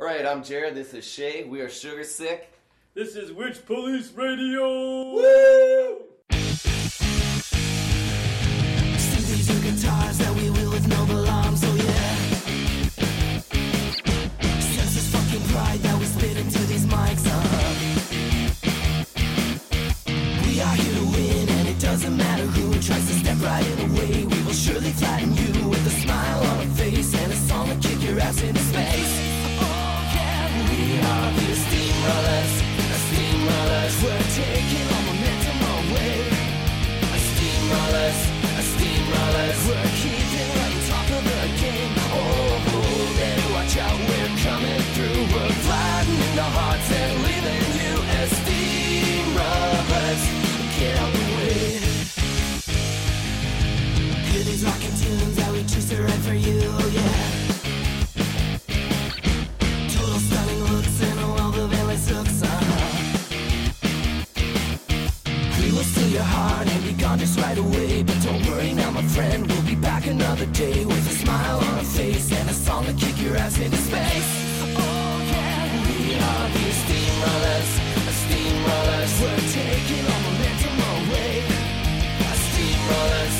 Alright, I'm Jared, this is Shay, we are Sugar Sick. This is Witch Police Radio! Woo! See these are guitars that we wield with no alarm, so yeah. Since this fucking pride that we spit into these mics, We are here to win, and it doesn't matter who tries to step right in the way. We will surely flatten you with a smile on our face, and a song to kick your ass into space. Steamrollers, we're taking all momentum away. Steamrollers, we're keeping right top of the game. Oh, then watch out, we're coming through. We're flattening the hearts and leaving you as steamrollers. Get out the way. Hear these rockin' tunes that we choose to write for you, yeah. Just right away, but don't worry now, my friend. We'll be back another day with a smile on our face and a song to kick your ass into space. Oh yeah, we are the steamrollers. We're taking all momentum away. Steamrollers,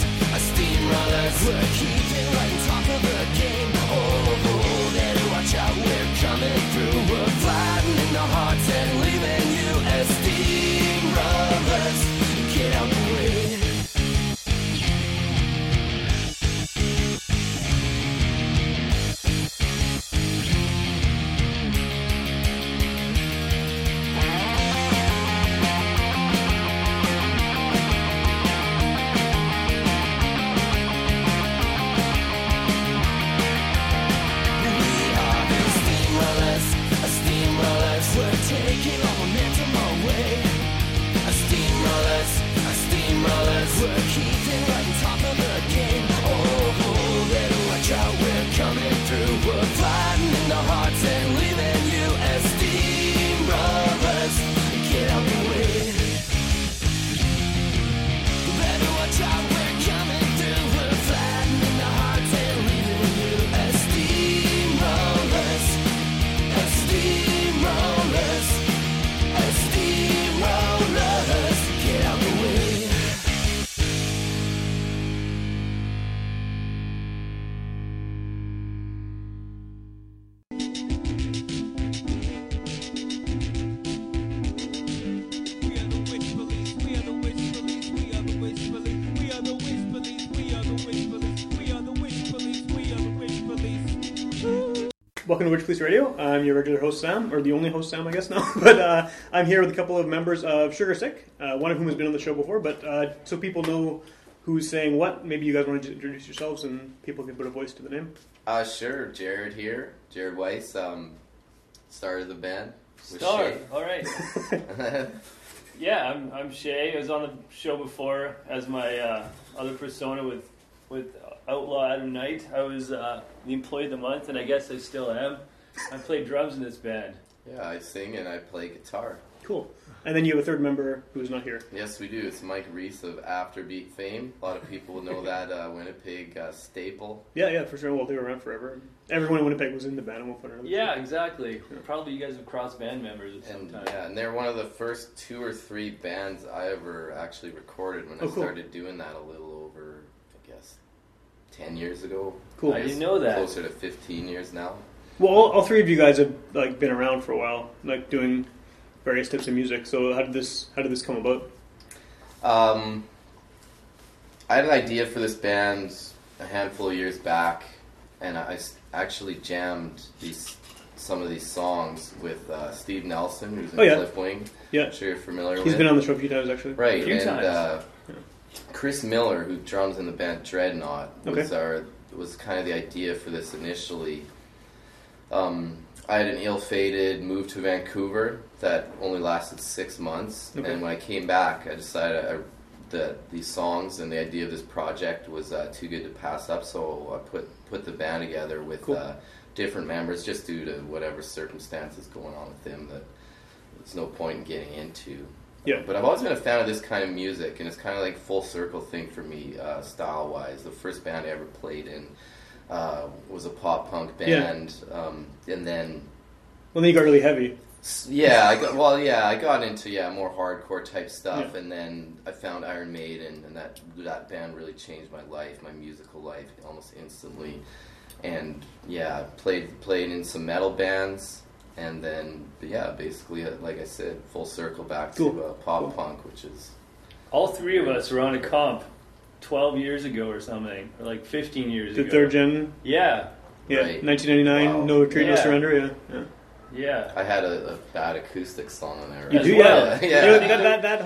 we're keeping right on top of the game. Oh, better watch out, we're coming through. We're flattening the hearts and leaving you as steamrollers. Get out the way. Welcome to Witch Police Radio. I'm your regular host, Sam, or the only host, Sam, I guess now. But I'm here with a couple of members of Sugar Sick, one of whom has been on the show before. But so people know who's saying what, maybe you guys want to introduce yourselves and people can put a voice to the name. Sure, Jared here, Jared Weiss, star of the band. Star, all right. Yeah, I'm Shay. I was on the show before as my other persona with Outlaw Adam Knight. I was the employee of the month, and I guess I still am. I play drums in this band. Yeah, I sing and I play guitar. Cool. And then you have a third member who's not here. Yes, we do. It's Mike Reese of Afterbeat fame. A lot of people know that Winnipeg staple. Yeah, for sure. Well, they were around forever. Everyone in Winnipeg was in the band. Yeah, exactly. Yeah. Probably you guys have crossed band members at some time. Yeah, and they're one of the first 2 or 3 bands I ever actually recorded when I started doing that a little over, I guess, 10 years ago. Cool. I didn't know that. Closer to 15 years now. Well, all three of you guys have been around for a while, doing various types of music. So how did this come about? I had an idea for this band a handful of years back, and I actually jammed some of these songs with Steve Nelson, who's in Cliff Wing. Yeah. I'm sure you're familiar with. He's been on the show a few times, actually. Right. A few times. Chris Miller, who drums in the band Dreadnought, was kind of the idea for this initially. I had an ill-fated move to Vancouver that only lasted 6 months, and when I came back, I decided that these songs and the idea of this project was too good to pass up, so I put the band together with different members, just due to whatever circumstances going on with them that there's no point in getting into. Yeah. But I've always been a fan of this kind of music, and it's kind of like full circle thing for me, style-wise. The first band I ever played in was a pop-punk band, and then Well, then you got really heavy. Yeah, I got into more hardcore type stuff, and then I found Iron Maiden, and that band really changed my life, my musical life, almost instantly. And yeah, played in some metal bands, and then basically, like I said, full circle back to pop punk, which is. All three of us were on a comp 12 years ago or something, or like 15 years ago. The third gen. Yeah. Yeah. Right. 1999. Wow. No Retreat, No Surrender. Yeah. Yeah, I had a bad acoustic song on there. Right? You do, yeah. That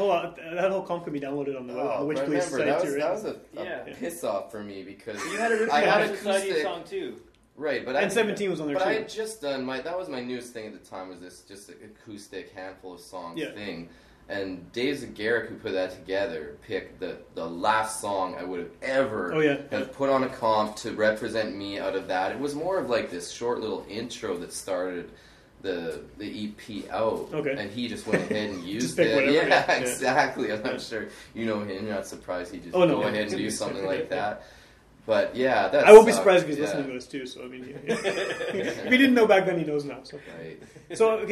whole comp can be downloaded on the Witch Police site. That was a piss off for me because you had a acoustic song too, right? But 17 was on there. But too. I had just done that was my newest thing at the time, was this just acoustic handful of songs thing. And Dave Zagarek, who put that together, picked the last song I would have ever have put on a comp to represent me out of that. It was more of like this short little intro that started the EP out, and he just went ahead and used it. Whatever, exactly. I'm not sure you know him. You're not surprised he just ahead and do something like that. But yeah, that's I won't be surprised if he's listening to us too. So I mean, if he didn't know back then, he knows now. So. Right. So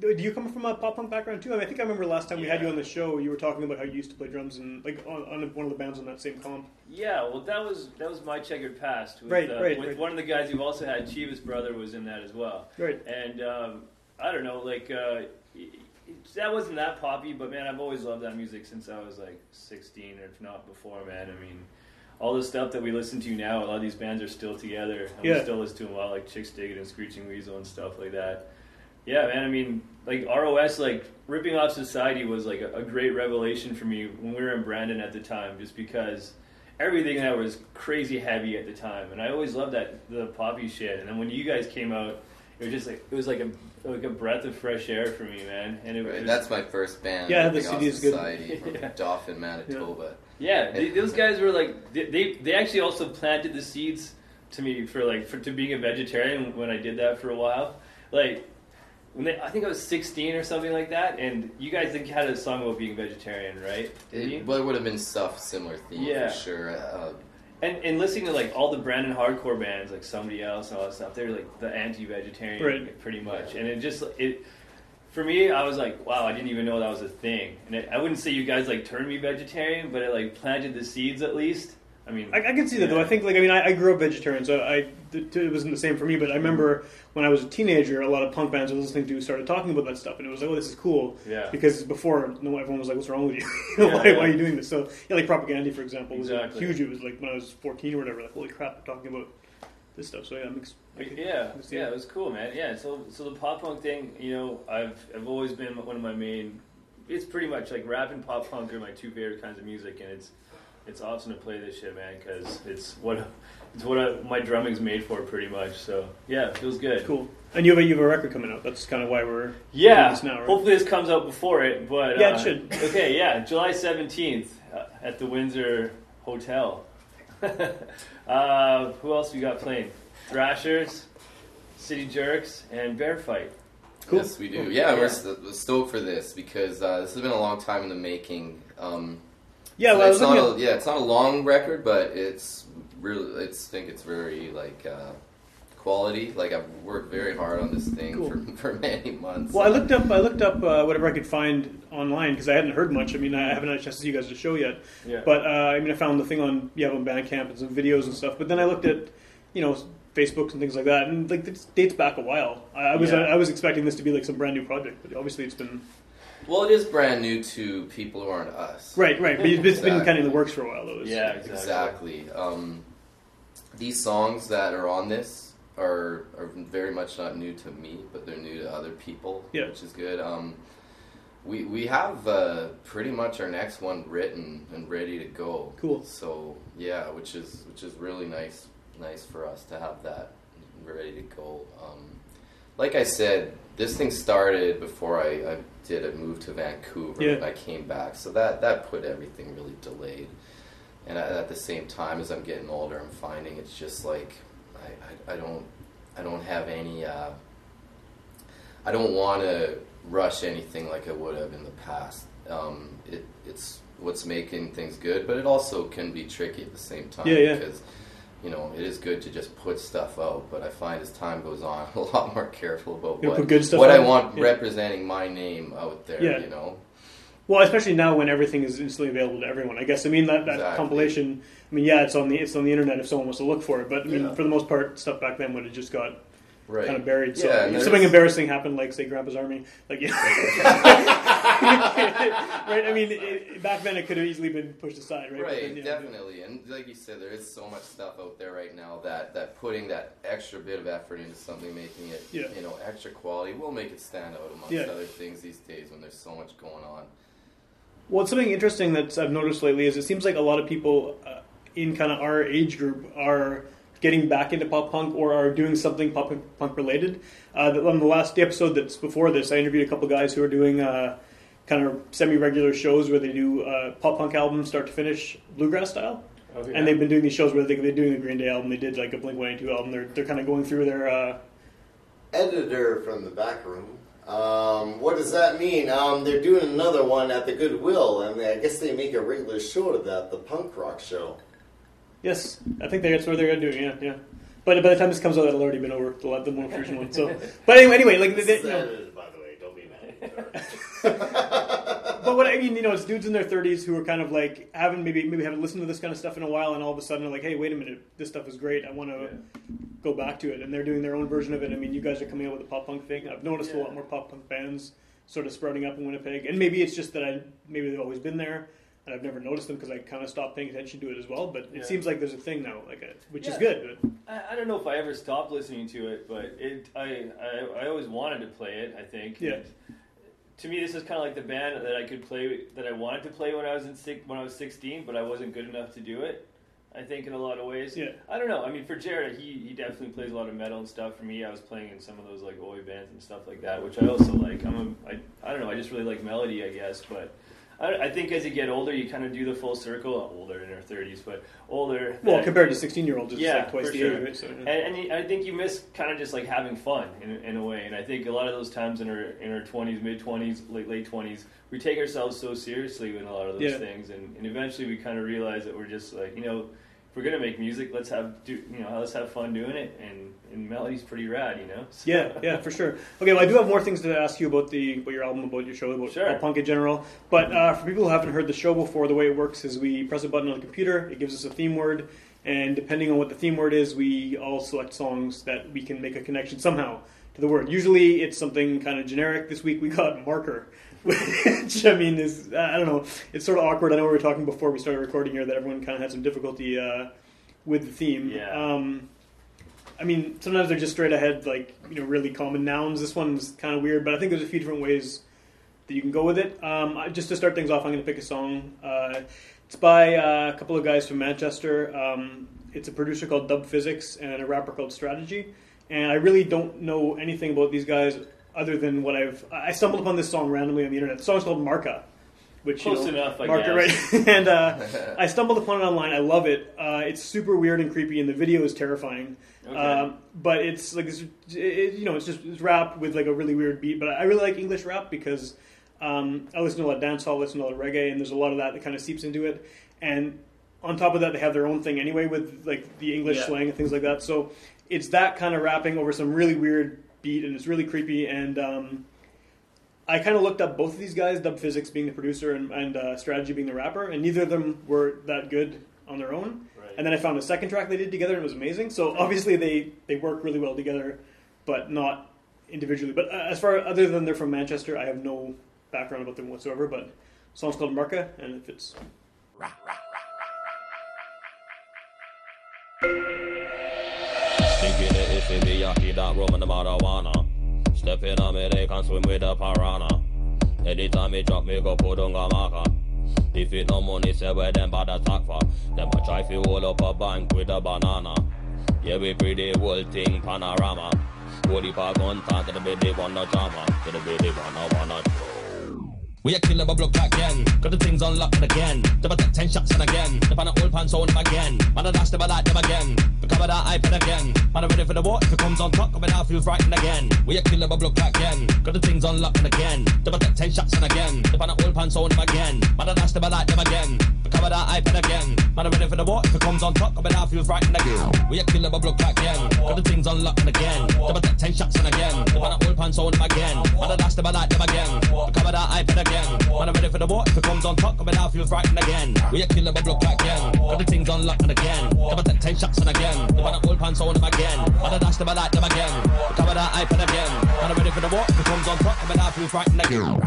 do you come from a pop punk background too? I mean, I think I remember last time we had you on the show, you were talking about how you used to play drums and like on one of the bands on that same comp. Yeah, well, that was my checkered past. With, with one of the guys you also had, Chiva's brother, was in that as well. Right. And I don't know, like. That wasn't that poppy, but man, I've always loved that music since I was like 16, or if not before, man. I mean, all the stuff that we listen to now, a lot of these bands are still together. We still listen to them a lot, like Chicks Dig It and Screeching Weasel and stuff like that. Yeah, man, I mean, like ROS, like Ripping Off Society was like a great revelation for me when we were in Brandon at the time, just because everything that was crazy heavy at the time. And I always loved the poppy shit. And then when you guys came out, it was just like, it was like a breath of fresh air for me, man. And it was, that's my first band. Yeah, the CD is good. From Dauphin, Manitoba. Yeah, those guys were like they actually also planted the seeds to me for being a vegetarian when I did that for a while. Like when I think I was 16 or something like that, and you guys had a song about being vegetarian, right? It would have been stuff similar theme for sure. And listening to like all the Brandon hardcore bands, like Somebody Else and all that stuff, they were like the anti-vegetarian pretty much. And it for me, I was like, wow, I didn't even know that was a thing. And I wouldn't say you guys like turned me vegetarian, but it like planted the seeds at least. I mean, I can see that though. I think I grew up vegetarian, so it wasn't the same for me. But I remember when I was a teenager, a lot of punk bands I was listening to started talking about that stuff, and it was like, oh, this is cool. Yeah. Because before, everyone was like, what's wrong with you? Why are you doing this? So like Propaganda, for example, was huge. It was like when I was 14 or whatever. Like, holy crap, they're talking about this stuff. So it was cool, man. Yeah. So the pop punk thing, I've always been one of my main. It's pretty much like rap and pop punk are my two favorite kinds of music, and it's. It's awesome to play this shit, man, because it's what my drumming's made for, pretty much. So yeah, it feels good. Cool. And you have a record coming out. That's kind of why we're doing this now, right? Hopefully this comes out before it, but it should. Okay, July 17th at the Windsor Hotel. Who else we got playing? Thrashers, City Jerks, and Bear Fight. Cool. Yes, we do. Yeah, we're stoked for this because this has been a long time in the making. Yeah, well, it's not a long record, but it's really. I think it's very quality. Like I've worked very hard on this thing for many months. Well, I looked up whatever I could find online because I hadn't heard much. I mean, I haven't had a chance to see you guys at the show yet. Yeah. But I found the thing on Bandcamp and some videos and stuff. But then I looked at Facebook and things like that, and like this dates back a while. I was expecting this to be like some brand new project, but obviously it's been. Well, it is brand new to people who aren't us. Right. But it's been kind of in the works for a while, though. Yeah, exactly. These songs that are on this are very much not new to me, but they're new to other people, which is good. We have pretty much our next one written and ready to go. Cool. So yeah, which is really nice for us to have that ready to go. Like I said, this thing started before I did a move to Vancouver and I came back. So that put everything really delayed. And at the same time, as I'm getting older, I'm finding it's just like I don't have any I don't want to rush anything like I would have in the past. It's what's making things good, but it also can be tricky at the same time because you know, it is good to just put stuff out, but I find as time goes on, I'm a lot more careful about what I want representing my name out there, you know. Well, especially now when everything is instantly available to everyone, I guess. I mean, that exactly. compilation, I mean, yeah, it's on the internet if someone wants to look for it, but I mean, for the most part, stuff back then would have just got kind of buried. So if something embarrassing happened, like, say, Grandpa's Army, like, right? I mean, back then it could have easily been pushed aside, right? Right, then, definitely. Know. And like you said, there is so much stuff out there right now that putting that extra bit of effort into something, making it, you know, extra quality, will make it stand out amongst other things these days when there's so much going on. Well, something interesting that I've noticed lately is it seems like a lot of people in kind of our age group are getting back into pop punk or are doing something pop punk related. On the last episode that's before this, I interviewed a couple guys who are doing kind of semi-regular shows where they do pop punk albums start to finish, bluegrass style. Oh, yeah. And they've been doing these shows where they're doing the Green Day album, they did like a Blink-182 album, they're kind of going through their... Editor from the back room. What does that mean? They're doing another one at the Goodwill, and I guess they make a regular show of that, the punk rock show. Yes, I think that's what they're doing. Yeah. But by the time this comes out, it'll already been over. The more fusion one. So, but anyway, like they, you know. By the way, don't be mad. But what I mean, you know, it's dudes in their 30s who are kind of like haven't listened to this kind of stuff in a while, and all of a sudden they're like, hey, wait a minute, this stuff is great. I want to go back to it, and they're doing their own version of it. I mean, you guys are coming up with a pop punk thing. I've noticed a lot more pop punk bands sort of sprouting up in Winnipeg, and maybe it's just that maybe they've always been there. And I've never noticed them because I kind of stopped paying attention to it as well. But it seems like there's a thing now, which is good. I don't know if I ever stopped listening to it, but I always wanted to play it, I think. Yeah. And to me, this is kind of like the band that I could play, that I wanted to play when I was when I was 16, but I wasn't good enough to do it, I think, in a lot of ways. Yeah. I don't know. I mean, for Jared, he definitely plays a lot of metal and stuff. For me, I was playing in some of those like oi bands and stuff like that, which I also like. I don't know. I just really like melody, I guess, but. I think as you get older, you kind of do the full circle. Older in your 30s, but older. Well, compared to 16-year-olds, it's like twice the age. So, and I think you miss kind of just like having fun in a way. And I think a lot of those times in our 20s, mid-20s, late 20s, we take ourselves so seriously in a lot of those things. And eventually we kind of realize that we're just like, you know, if we're going to make music, let's have fun doing it. And melody's pretty rad, you know? So. Yeah, for sure. Okay, well, I do have more things to ask you about your album, about your show, about punk in general. But for people who haven't heard the show before, the way it works is we press a button on the computer, it gives us a theme word, and depending on what the theme word is, we all select songs that we can make a connection somehow to the word. Usually it's something kind of generic. This week we got Marker, which, I mean, is, I don't know, it's sort of awkward. I know we were talking before we started recording here that everyone kind of had some difficulty with the theme. Yeah. I mean, sometimes they're just straight ahead, like, you know, really common nouns. This one's kind of weird, but I think there's a few different ways that you can go with it. Just to start things off, I'm going to pick a song. It's by a couple of guys from Manchester. It's a producer called Dub Physics and a rapper called Strategy. And I really don't know anything about these guys other than what I stumbled upon this song randomly on the internet. The song's called Marka. Which, close enough, I guess. Right? And I stumbled upon it online. I love it. It's super weird and creepy, and the video is terrifying. Okay. But it's like it's rap with like a really weird beat. But I really like English rap because I listen to a lot of dancehall, I listen to a lot of reggae, and there's a lot of that kind of seeps into it. And on top of that, they have their own thing anyway with like the English slang and things like that. So it's that kind of rapping over some really weird beat, and it's really creepy and. I kind of looked up both of these guys, Dub Physics being the producer and Strategy being the rapper, and neither of them were that good on their own. Right. And then I found a second track they did together, and it was amazing. So obviously they work really well together, but not individually. But other than they're from Manchester, I have no background about them whatsoever. But the song's called Marka, and it fits. Rah, rah, rah, rah, rah. Thinking it is in the yaki that rum and the marijuana. Stepping on me, they can swim with a piranha. Anytime me drop me, go put on a marker. If it no money, say where them bad attack for. Them a try fi hold up a bank with a banana. Yeah, we pretty whole thing panorama. Hold it for contact, to the baby wanna drama. To the baby wanna we a kill a block again. Got the things unlocked again. Never take 10 shots and again. Never an old pants on them again. Man a dash them a light them again. Cover that iPad again. Man a ready for the war. If it comes on top, coming out feels frightened again. We a kill a block again. Got the things unlocked again. Never take 10 shots and again. Never an old pants on them again. Man a dash them a light them again. cover that iPad again. Man, I'm ready for the war. If it comes on top, but I feels right in again. We are killing my block back again. Got the things unlocked again. Double take 10 shots in again. The man at oil pants on them again. Man, I dash them, I light them again. Cover that iPad again. Man, I'm ready for the war. If it comes on top, but I feels right in again. We are killing my block back again. Got the things unlocked again. Double take 10 shots in again. The man at oil pants on them again. Man, I dash them, I light them again. Cover that iPad again. Man, I'm ready for the war. If it comes on top, but I feels right in again.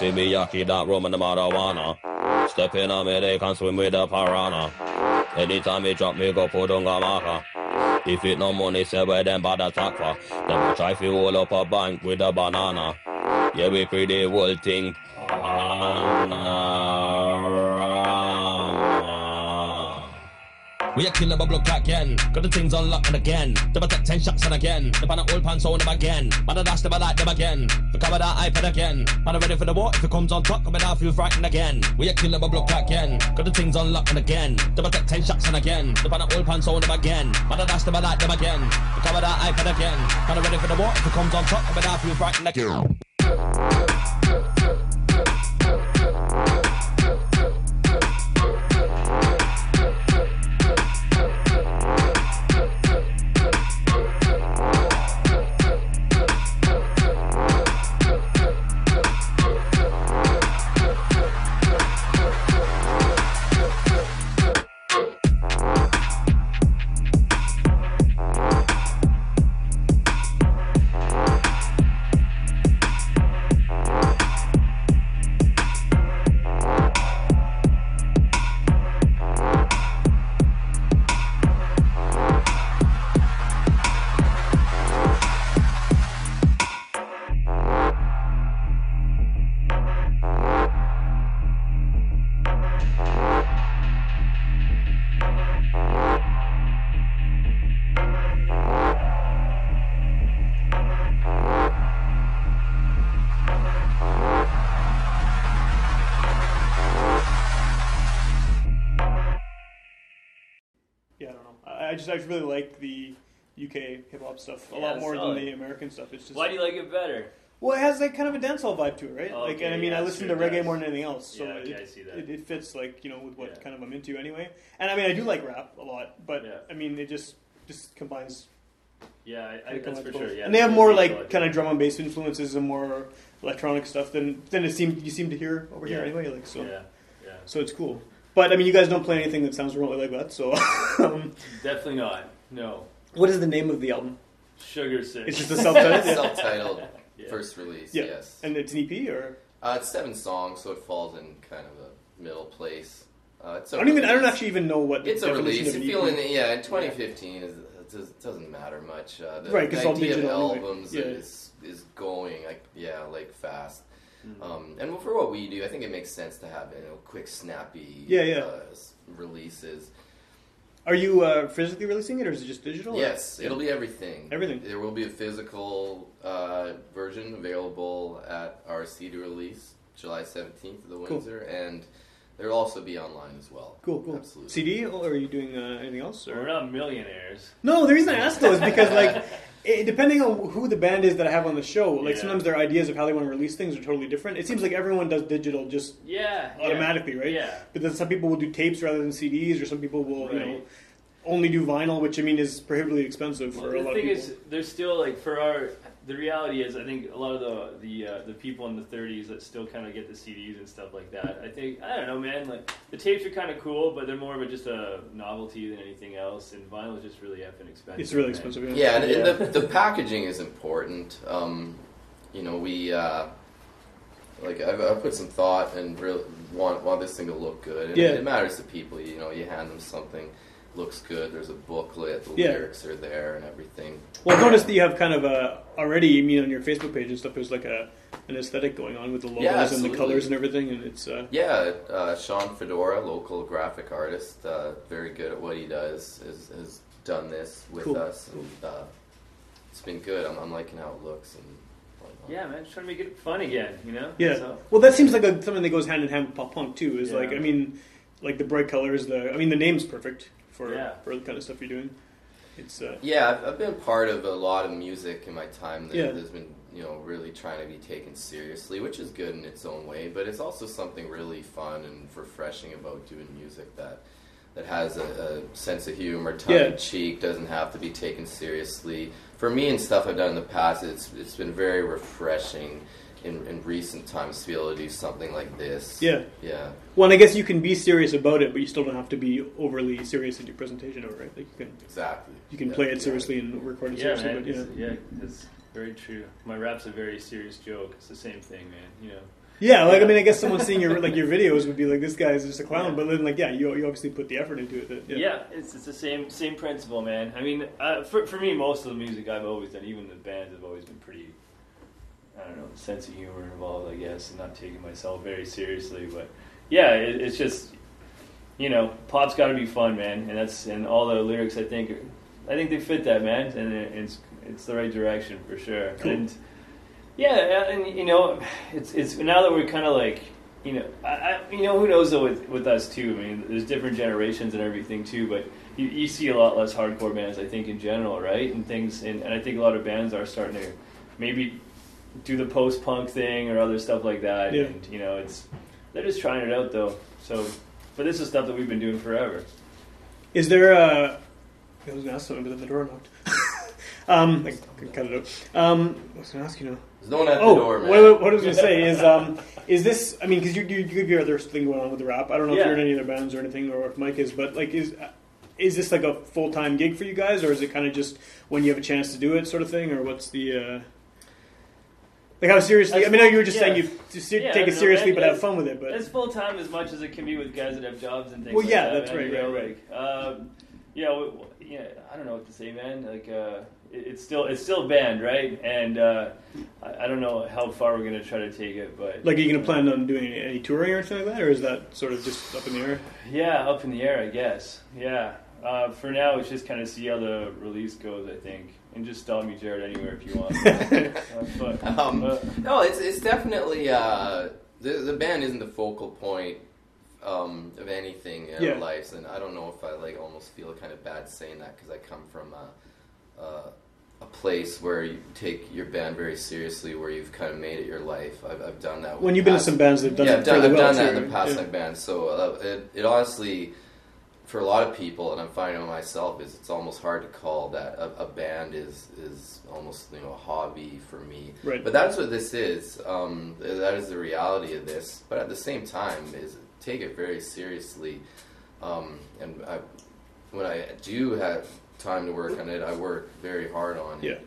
Miyaki, that rum and the marijuana. Step in on me, they can swim with the piranha. Anytime me drop me, go put on a marker. If it no money, say where them bad attack for. Then we try to roll up a bank with a banana. Yeah, we create the whole thing. We are killing my block again. Got the things unlocked again. Double take 10 shots and again. The pan old pants on them again. Man, I dash them, I light them again. We cover that iPad again. Man, I'm ready for the war. If it comes on top, man, I feel frightened again. We are killing my block again. Got the things unlocked again. Double take 10 shots and again. The pan old pants on them again. Man, I dash them, I light them again. We cover that iPad again. Man, I'm ready for the war. If it comes on top, man, I feel frightened again. I just really like the UK hip hop stuff a lot more solid than the American stuff. It's just why do you like it better? Well, it has like kind of a dancehall vibe to it, right? Oh, okay, like, and I mean, I listen to reggae more than anything else, so yeah, okay, I see that. It fits like with what kind of I'm into anyway. And I mean, I do like rap a lot, but I mean, it just combines. Yeah, I think that's for sure. Yeah, and they have more like kind of drum and bass influences and more electronic stuff than you seem to hear over here anyway. Like so, yeah. So it's cool. But, I mean, you guys don't play anything that sounds remotely like that, so... Definitely not, no. What is the name of the album? Sugar Sick. It's just a self-titled? Self-titled first release, yes. And it's an EP, or...? It's 7 songs, so it falls in kind of a middle place. I don't actually even know what the definition of an EP is. It's a release. In 2015, it doesn't matter much. The idea of albums is going, fast. Mm-hmm. And for what we do, I think it makes sense to have quick, snappy releases. Are you physically releasing it, or is it just digital? Yes, it'll be everything. Everything. There will be a physical version available at our CD release, July 17th at the Windsor, and there'll also be online as well. Cool. Absolutely. CD, or are you doing anything else? Or? We're not millionaires. No, the reason I ask though is because depending on who the band is that I have on the show, sometimes their ideas of how they want to release things are totally different. It seems like everyone does digital just automatically, right? Yeah. But then some people will do tapes rather than CDs, or some people will only do vinyl, which I mean is prohibitively expensive for a lot of people. The thing is, there's still the reality is I think a lot of the people in the 30s that still kind of get the CDs and stuff like that. I think I don't know, man. Like the tapes are kind of cool, but they're more of just a novelty than anything else. And vinyl is just really effing expensive. It's really expensive. And the packaging is important. We like I put some thought and really want this thing to look good. And yeah. It matters to people, you know. You hand them something, looks good. There's a booklet. The lyrics are there and everything. Well, I've noticed that you have kind of a already. I mean, on your Facebook page and stuff, there's like an aesthetic going on with the logos and the colors and everything. And it's Sean Fedora, local graphic artist, very good at what he does, has done this with us, and it's been good. I'm liking how it looks and. Yeah, man, just trying to make it fun again, you know? Yeah. So. Well, that seems like something that goes hand in hand with pop punk, too, is like, I mean, like the bright colors, the name's perfect for the kind of stuff you're doing. It's I've been part of a lot of music in my time that has been, you know, really trying to be taken seriously, which is good in its own way, but it's also something really fun and refreshing about doing music that has a sense of humor, tongue-in-cheek, doesn't have to be taken seriously. For me and stuff I've done in the past, it's been very refreshing in recent times to be able to do something like this. Yeah. Yeah. Well, and I guess you can be serious about it, but you still don't have to be overly serious in your presentation over it. Like you can, you can play it seriously and record it seriously. Man, that's very true. My rap's a very serious joke. It's the same thing, man, you know. Yeah, like I mean, I guess someone seeing your videos would be like, "This guy is just a clown." Yeah. But then, you obviously put the effort into it. It's the same principle, man. I mean, for me, most of the music I've always done, even the bands, have always been pretty, I don't know, sense of humor involved, I guess, and not taking myself very seriously. But yeah, it's just, you know, pop's got to be fun, man, and all the lyrics I think they fit that, man, and it's the right direction for sure. Cool. And you know, it's now that we're kind of like, you know, who knows though with us too. I mean, there's different generations and everything too, but you see a lot less hardcore bands, I think, in general, right? And things, and I think a lot of bands are starting to maybe do the post-punk thing or other stuff like that. Yeah. And you know, they're just trying it out though. So, but this is stuff that we've been doing forever. Is there a? I was gonna ask something, but then the door knocked. I can cut it out. I was gonna ask you now. There's no one at the door, man. What I was going to say is this, I mean, because you could hear other thing going on with the rap. I don't know if you're in any other bands or anything, or if Mike is, but, like, is this, like, a full-time gig for you guys, or is it kind of just when you have a chance to do it sort of thing, or what's the, like, how seriously, I mean, you were just saying take it seriously, but have fun with it, but. It's full-time as much as it can be with guys that have jobs and things like that. Well, yeah, that's right, I don't know what to say, man, like, It's still banned, right? And I don't know how far we're gonna try to take it, but like, are you gonna plan on doing any touring or anything like that, or is that sort of just up in the air? Yeah, up in the air, I guess. Yeah. For now, it's just kind of see how the release goes, I think, and just stall me, Jared, anywhere if you want. No, it's definitely the band isn't the focal point of anything in our lives, and I don't know if I almost feel kind of bad saying that because I come from a place where you take your band very seriously, where you've kind of made it your life. I've done that. When you've been in some bands, they've done it fairly well. Yeah, I've done that in the past, like bands. So it honestly, for a lot of people, and I'm finding it myself, is it's almost hard to call that a band is almost, you know, a hobby for me. Right. But that's what this is. That is the reality of this. But at the same time, is take it very seriously. When I do have time to work on it, I work very hard on it.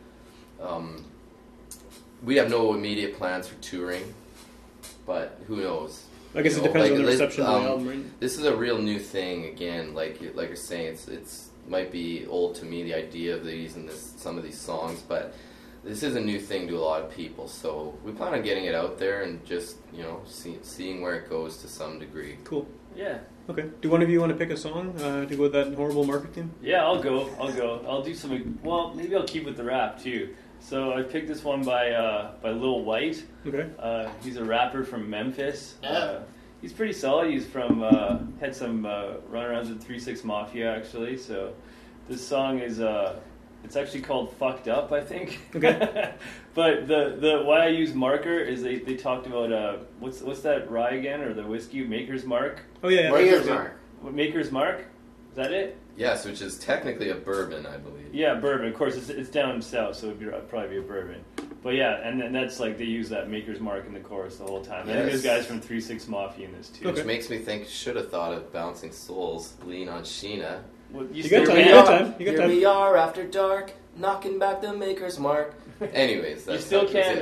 Yeah. We have no immediate plans for touring, but who knows? I guess it depends on the reception of the album, right? This is a real new thing again. Like you're saying, it's might be old to me, the idea of these and some of these songs, but this is a new thing to a lot of people. So we plan on getting it out there and just, you know, seeing where it goes to some degree. Cool. Yeah. Okay. Do one of you want to pick a song to go with that horrible market theme? Yeah, I'll go. I'll do something. Well, maybe I'll keep with the rap, too. So I picked this one by Lil White. Okay. He's a rapper from Memphis. He's pretty solid. He's from, had some runarounds with 3-6 Mafia, actually. So this song is, it's actually called Fucked Up, I think. Okay. But the why I use Marker is they talked about what's that rye again, or the whiskey, Maker's Mark? Oh yeah, Maker's Mark. Is that it? Yes, which is technically a bourbon, I believe. Yeah, bourbon. Of course, it's down south, so it'd probably be a bourbon. But yeah, and then that's like they use that Maker's Mark in the chorus the whole time. Yes. I think there's guys from 3-6 Mafia in this too, which makes me think should have thought of Bouncing Souls, Lean on Sheena. Well, you got time. Here we are after dark, knocking back the Maker's Mark. Anyways, that's you still can,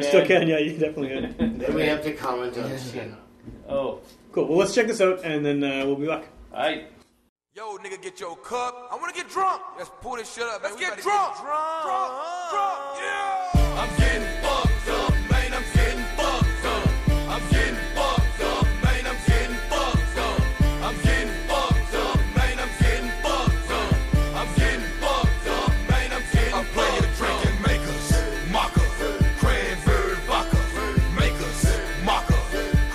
yeah, you definitely can. Then we have to comment on Sheena. Oh, cool. Well, let's check this out, and then we'll be back. All right. Yo, nigga, get your cup. I wanna get drunk. Let's pull this shit up. Let's get drunk. Yeah. I'm getting fucked up, man. I'm getting fucked up. I'm getting fucked up, man. I'm getting fucked up. I'm getting fucked up, man. I'm getting fucked up. I'm getting fucked up, man. I'm getting fucked up. I'm playing drinking Maker's Mark, cranberry vodka. Maker's Mark, cranberry. I'm playing drinking Maker's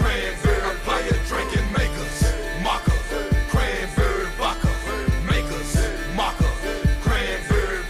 Mark, cranberry vodka. Maker's Mark, cranberry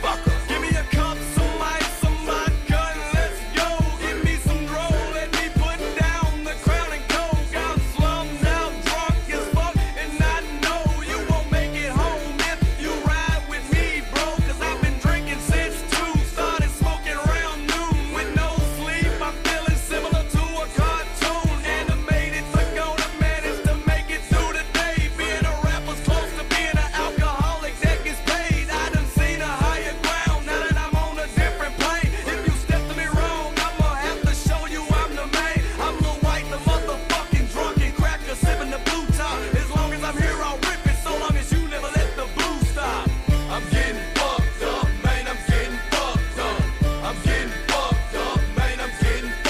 vodka. Give me a cup, some ice, some vodka, and let's go. Give me some roll, let me put down the crown and coke. I'm slumped out, drunk as fuck, and I know you won't make it home if you ride with me, bro. 'Cause I've been drinking since 2, started smoking around noon. With no sleep, I'm feeling similar to a cartoon. Animated, but gonna manage to make it through the day. Being a rapper's close to being an alcoholic that gets paid. I done seen a higher ground, now that I'm on a different plane. If you step to me wrong, I'ma have to show you I'm the man. I'm Lil White, the motherfucking drunken cracker, sipping the blue top. As long as I'm here, I'll rip it, so long as you never let the blue stop. I'm getting fucked up, man. I'm getting fucked up. I'm getting fucked up, man. I'm getting fucked up. I'm getting fucked up, man. I'm getting fucked up. I'm getting fucked up, man. I'm getting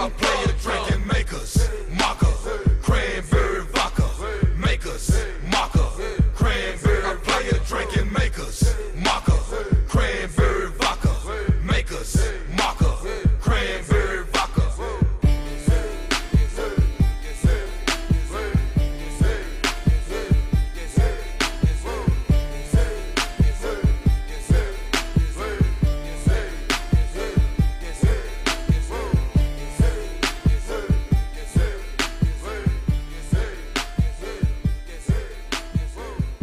I'm playing drinking Maker's Mark, cranberry vodka. Maker's Mark, cranberry. I'm playing drinking Maker's Mark, cranberry vodka. Maker's Mark, cranberry vodka. Well, I fucked up. By now you should see Maker's Mark and some vodka floating all through me. On the way to the liquor store to get another bottle. Running red lights, never taking my foot up off the bottle. I'm a little tipsy, cockeyed in the whole 940 proof or better. And I really don't fuck with wine. I'm a whiskey sipper. Sour mash is not for some. I got motherfuckers that get drunk and fight for fun. Get about my way, you see my brains on a different level. Bring some tequila out and you're gonna see me turn into the devil. I'm the one and only Lil White. I do it my way. Bitch, ain't down with getting fucked up with me, then hit the highway. Bitch, and that's what's up. I'm getting fucked up, man. I'm getting fucked up. I'm getting fucked up, man. I'm getting fucked up. I'm getting fucked up, man. I'm getting fucked up. I'm getting fucked up, man. I'm getting I'm playing drinking Maker's Mark, cranberry vodka. Maker's Mark, cranberry. I'm playing drinking Maker's Mark, cranberry vodka. Maker's Mark,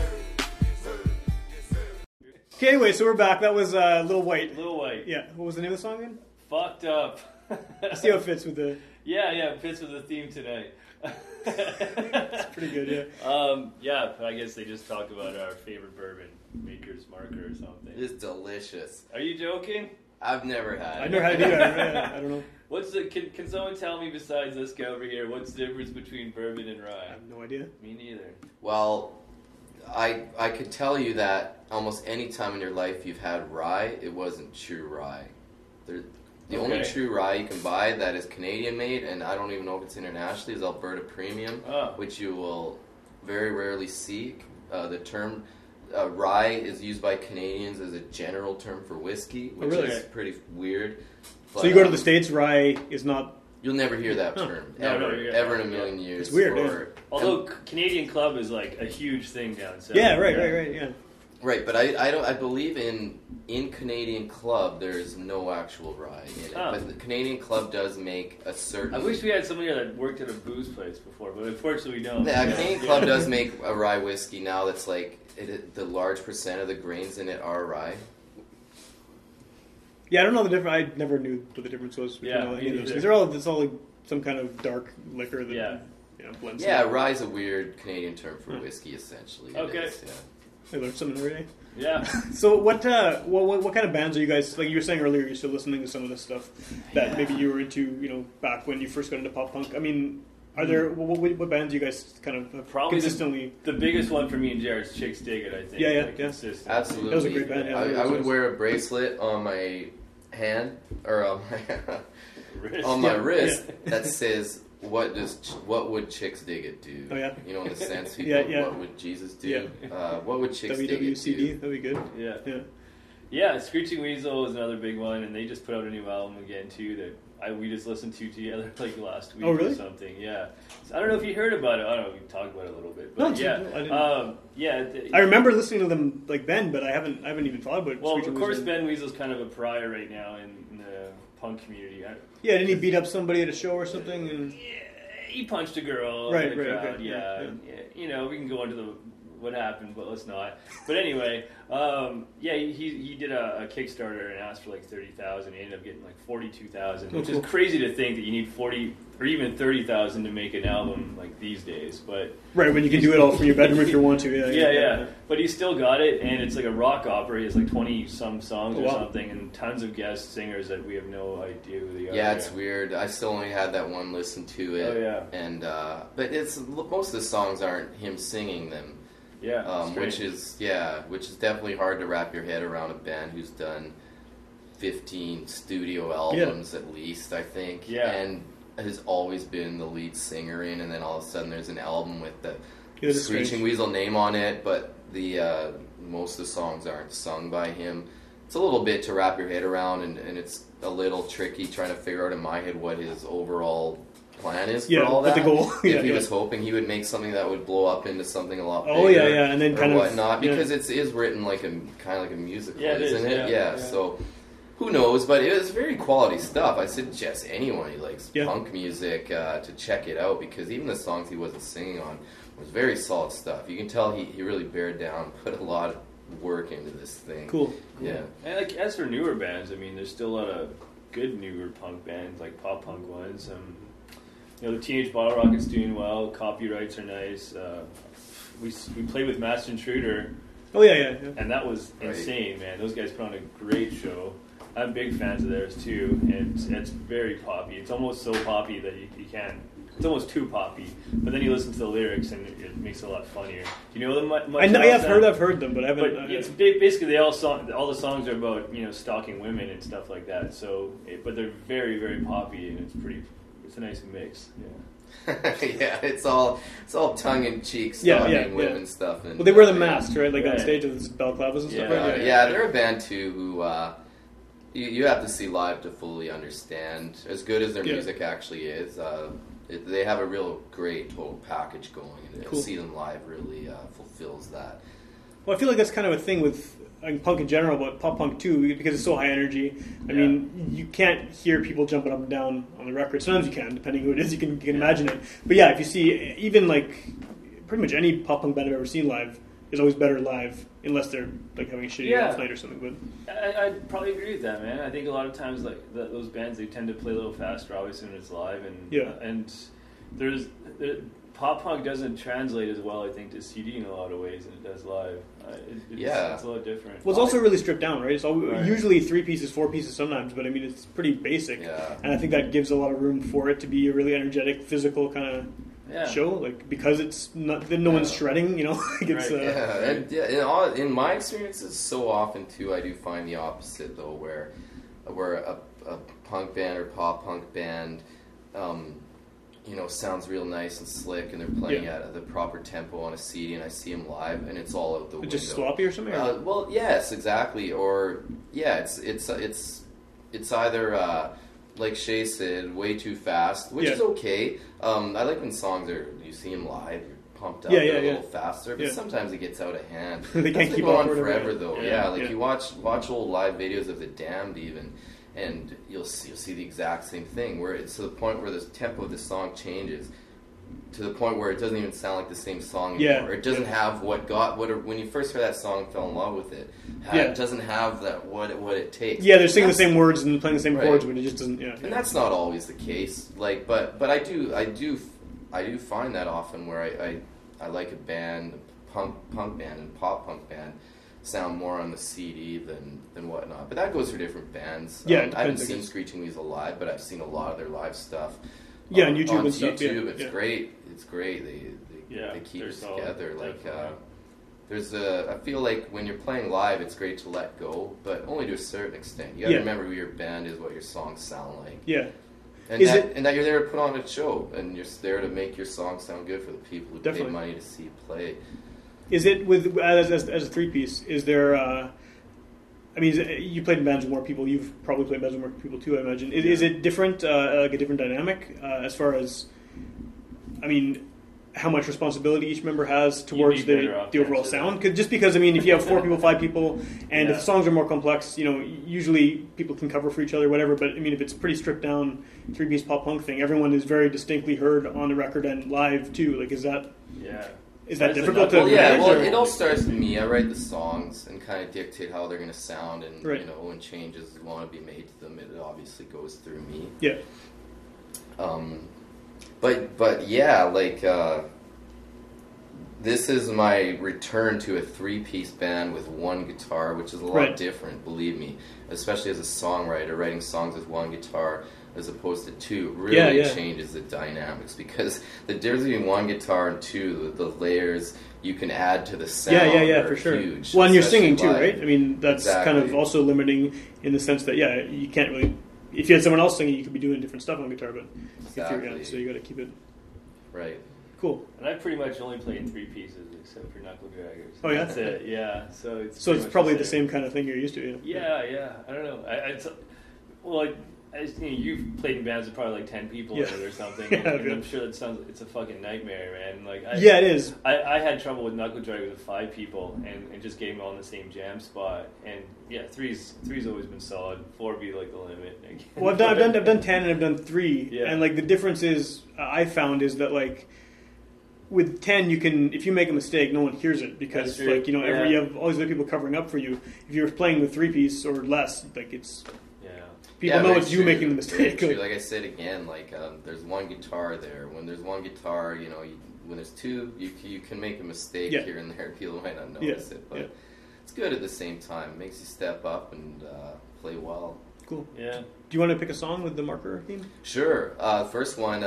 cranberry vodka. Okay, anyway, so we're back. That was Lil White. Lil White. Yeah. What was the name of the song again? Fucked up. See how it fits with the. Yeah, it fits with the theme today. It's pretty good, yeah. Yeah, I guess they just talked about our favorite bourbon, Maker's Mark or something. It's delicious. Are you joking? I've never had it. I never had it either. I don't know. What's the? Can someone tell me besides this guy over here? What's the difference between bourbon and rye? I have no idea. Me neither. Well, I could tell you that almost any time in your life you've had rye, it wasn't true rye. The only true rye you can buy that is Canadian made, and I don't even know if it's internationally, is Alberta Premium, which you will very rarely see. The term rye is used by Canadians as a general term for whiskey, which is pretty weird. But, so you go to the States, rye is not... You'll never hear that term. Ever in a million years. It's weird, although Canadian Club is like a huge thing down south. Yeah, right, yeah. Right, but I believe in Canadian Club there is no actual rye in it. But the Canadian Club does make a certain... I wish we had somebody that worked at a booze place before, but unfortunately we don't. Yeah, Canadian Club does make a rye whiskey now that's like the large percent of the grains in it are rye. Yeah, I don't know the difference. I never knew what the difference was between all any of those. It's all like some kind of dark liquor that blends. Yeah, rye's a weird Canadian term for whiskey, essentially. Okay. It is, I learned something every day. Yeah. So what kind of bands are you guys, like you were saying earlier, you're still listening to some of this stuff that maybe you were into, you know, back when you first got into pop punk. I mean, are there, what bands do you guys kind of probably consistently... The biggest one for me and Jared is Chicks Dig It, I think. Yeah, yeah, like, yeah. Absolutely. That was a great band. Yeah, I would wear a bracelet on my hand, or on my wrist, on my wrist that says... What would Chicks Dig It do? Oh, yeah. You know, in the sense, people, what would Jesus do? Yeah. What would Chicks Dig It do? WWCD, that'd be good. Yeah. Yeah, Screeching Weasel is another big one, and they just put out a new album again, too, that we just listened to together, like, last week or something. Yeah. So, I don't know if you heard about it. I don't know, we talked about it a little bit. But, I didn't. I remember listening to them, like, then, but I haven't even thought about it. Well, Screeching of course, Weasel. Ben Weasel's kind of a pariah right now in the punk community. Yeah, didn't he beat up somebody at a show or something? And... Yeah, he punched a girl. Right, in the crowd. Okay. Yeah, you know, we can go into the what happened, but let's not. But anyway, he did a Kickstarter and asked for like $30,000. He ended up getting like $42,000, which is crazy to think that you need 40 or even 30,000 to make an album like these days. But right, when you can do it all from your bedroom if you want to. Yeah. But he still got it, and it's like a rock opera. He has like 20-some songs or something, and tons of guest singers that we have no idea who they are. Yeah, it's weird. I still only had that one listen to it. Oh, yeah. And, but it's most of the songs aren't him singing them. Yeah, which is definitely hard to wrap your head around a band who's done 15 studio albums at least, I think, and has always been the lead singer in, and then all of a sudden there's an album with the Screeching Weasel name on it, but the most of the songs aren't sung by him. It's a little bit to wrap your head around, and it's a little tricky trying to figure out in my head what his overall plan is for all that. The goal. If he was hoping he would make something that would blow up into something a lot bigger. Oh, yeah, and then kind of... Or whatnot, because it is written like kind of like a musical, isn't it? So who knows, but it was very quality stuff. I suggest anyone who likes punk music to check it out, because even the songs he wasn't singing on was very solid stuff. You can tell he really bared down, put a lot of work into this thing. Cool. Yeah. And like as for newer bands, I mean, there's still a lot of good newer punk bands, like pop punk ones, you know, the Teenage Bottle Rocket's doing well. Copyrights are nice. We played with Masked Intruder. Oh, yeah. And that was insane, man. Those guys put on a great show. I'm big fans of theirs, too. And it's very poppy. It's almost so poppy that you can't. It's almost too poppy, but then you listen to the lyrics and it makes it a lot funnier. Do you know them much? I've heard them, but I haven't. But it's basically all the songs are about stalking women and stuff like that. So, but they're very, very poppy, and it's pretty. It's a nice mix. Yeah, it's all tongue in cheek, women stuff. And, well, they wear the mask, right? Like on stage with balaclavas and stuff. Right? Yeah, they're a band too who you have to see live to fully understand. As good as their music actually is, they have a real great total package going, and to see them live really fulfills that. Well, I feel like that's kind of a thing with. And punk in general, but pop punk too, because it's so high energy. I mean, you can't hear people jumping up and down on the record. Sometimes you can, depending who it is, you can imagine it. But yeah, if you see even like pretty much any pop punk band I've ever seen live is always better live, unless they're like having a shitty off night or something. But I'd probably agree with that, man. I think a lot of times like those bands, they tend to play a little faster, obviously, when it's live, and there's pop punk doesn't translate as well, I think, to CD in a lot of ways than it does live. It's a lot different. Well, it's also really stripped down, right? It's usually 3 pieces, 4 pieces sometimes, but I mean, it's pretty basic. Yeah. And I think that gives a lot of room for it to be a really energetic, physical kind of show, like, because it's not, no one's shredding, you know? In my experiences, so often, too, I do find the opposite, though, where a punk band or pop punk band... sounds real nice and slick, and they're playing at the proper tempo on a CD, and I see them live, and it's all out the window. Just sloppy or something? Well, yes, exactly. Or, it's either, like Shay said, way too fast, which is okay. I like when songs are, you see them live, you're pumped up, they're a little faster, but sometimes it gets out of hand. They can't keep on forever, though. You watch old live videos of The Damned, even. And you'll see the exact same thing, where it's to the point where the tempo of the song changes to the point where it doesn't even sound like the same song anymore. It doesn't have when you first heard that song, fell in love with it. It doesn't have that what it takes. Yeah, they're singing the same words and playing the same chords, but it just doesn't. Yeah, and that's not always the case. Like, but I do find that often where I like a band, punk band and pop punk band sound more on the CD than whatnot. But that goes for different bands. Yeah, I haven't seen Screeching Weasel live, but I've seen a lot of their live stuff. Yeah, on YouTube and stuff. YouTube, yeah. It's great. It's great. They keep us together. I feel like when you're playing live, it's great to let go, but only to a certain extent. You got to remember who your band is, what your songs sound like. Yeah. And that you're there to put on a show, and you're there to make your song sound good for the people who paid money to see play. Is it with as a three piece? Is there? You played in bands with more people. You've probably played bands with more people too, I imagine. Is it different? Like a different dynamic as far as? I mean, how much responsibility each member has towards the overall sound? Just because, if you have 4 people, 5 people, and if songs are more complex, usually people can cover for each other, whatever, but, if it's pretty stripped down, 3-piece pop-punk thing, everyone is very distinctly heard on the record and live, too. Like, is that difficult to... Well, it all starts with me. I write the songs and kind of dictate how they're going to sound, and, when changes want to be made to them, it obviously goes through me. Yeah. But this is my return to a 3-piece band with one guitar, which is a lot different, believe me, especially as a songwriter, writing songs with one guitar as opposed to two really changes the dynamics, because the difference between one guitar and two, the layers you can add to the sound are for sure. Huge. Well, and you're singing too, right? That's kind of also limiting in the sense that, you can't really... If you had someone else singing, you could be doing different stuff on guitar, but if you're so you got to keep it right. Cool. And I pretty much only play in 3 pieces, except for knuckle draggers. Oh yeah, that's it. Yeah, so it's probably the same kind of thing you're used to. Yeah. I don't know. You've played in bands with probably like 10 people in it or something, and I'm sure it's a fucking nightmare, man. It is. I had trouble with knuckle draggers with 5 people, and just getting them all in the same jam spot. And three's always been solid. 4 would be like the limit. Well, I've done 10 and I've done 3, and the difference is I found is that with 10, you can, if you make a mistake, no one hears it because you have all these other people covering up for you. If you're playing with 3-piece or less, it's. People know it's you making the mistake. Like I said again, there's one guitar there. When there's one guitar, when there's two, you can make a mistake here and there. People might not notice it, but it's good at the same time. It makes you step up and play well. Cool. Yeah. Do you want to pick a song with the marker theme? Sure. First one,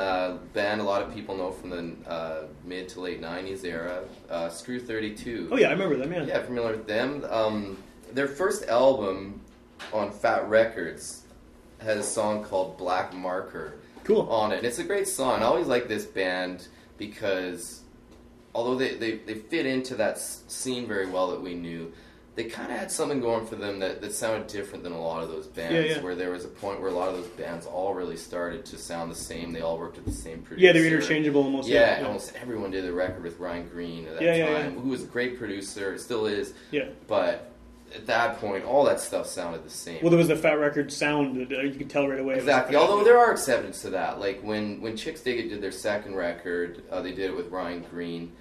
band a lot of people know from the mid to late 90s era, Screw 32. Oh, yeah, I remember them, yeah. Yeah, familiar with them. Their first album on Fat Records has a song called Black Marker on it. And it's a great song. I always like this band because although they fit into that scene very well that we knew, they kind of had something going for them that sounded different than a lot of those bands, where there was a point where a lot of those bands all really started to sound the same. They all worked with the same producer. Yeah, they were interchangeable almost. Yeah, almost everyone did the record with Ryan Green at that time, who was a great producer, still is, but... At that point, all that stuff sounded the same. Well, there was the Fat Record sound that you could tell right away. Exactly. Although there are exceptions to that. Like when Chicks Dig It did their second record, they did it with Ryan Green,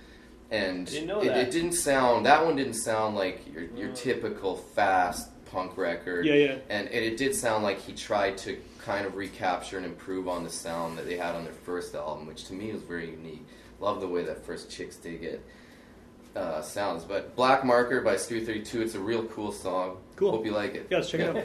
and it didn't sound. That one didn't sound like your typical fast punk record. Yeah. And it did sound like he tried to kind of recapture and improve on the sound that they had on their first album, which to me was very unique. Love the way that first Chicks Dig It. Sounds, but Black Marker by Screw 32, it's a real cool song. Cool. Hope you like it. Yeah, let's check it out.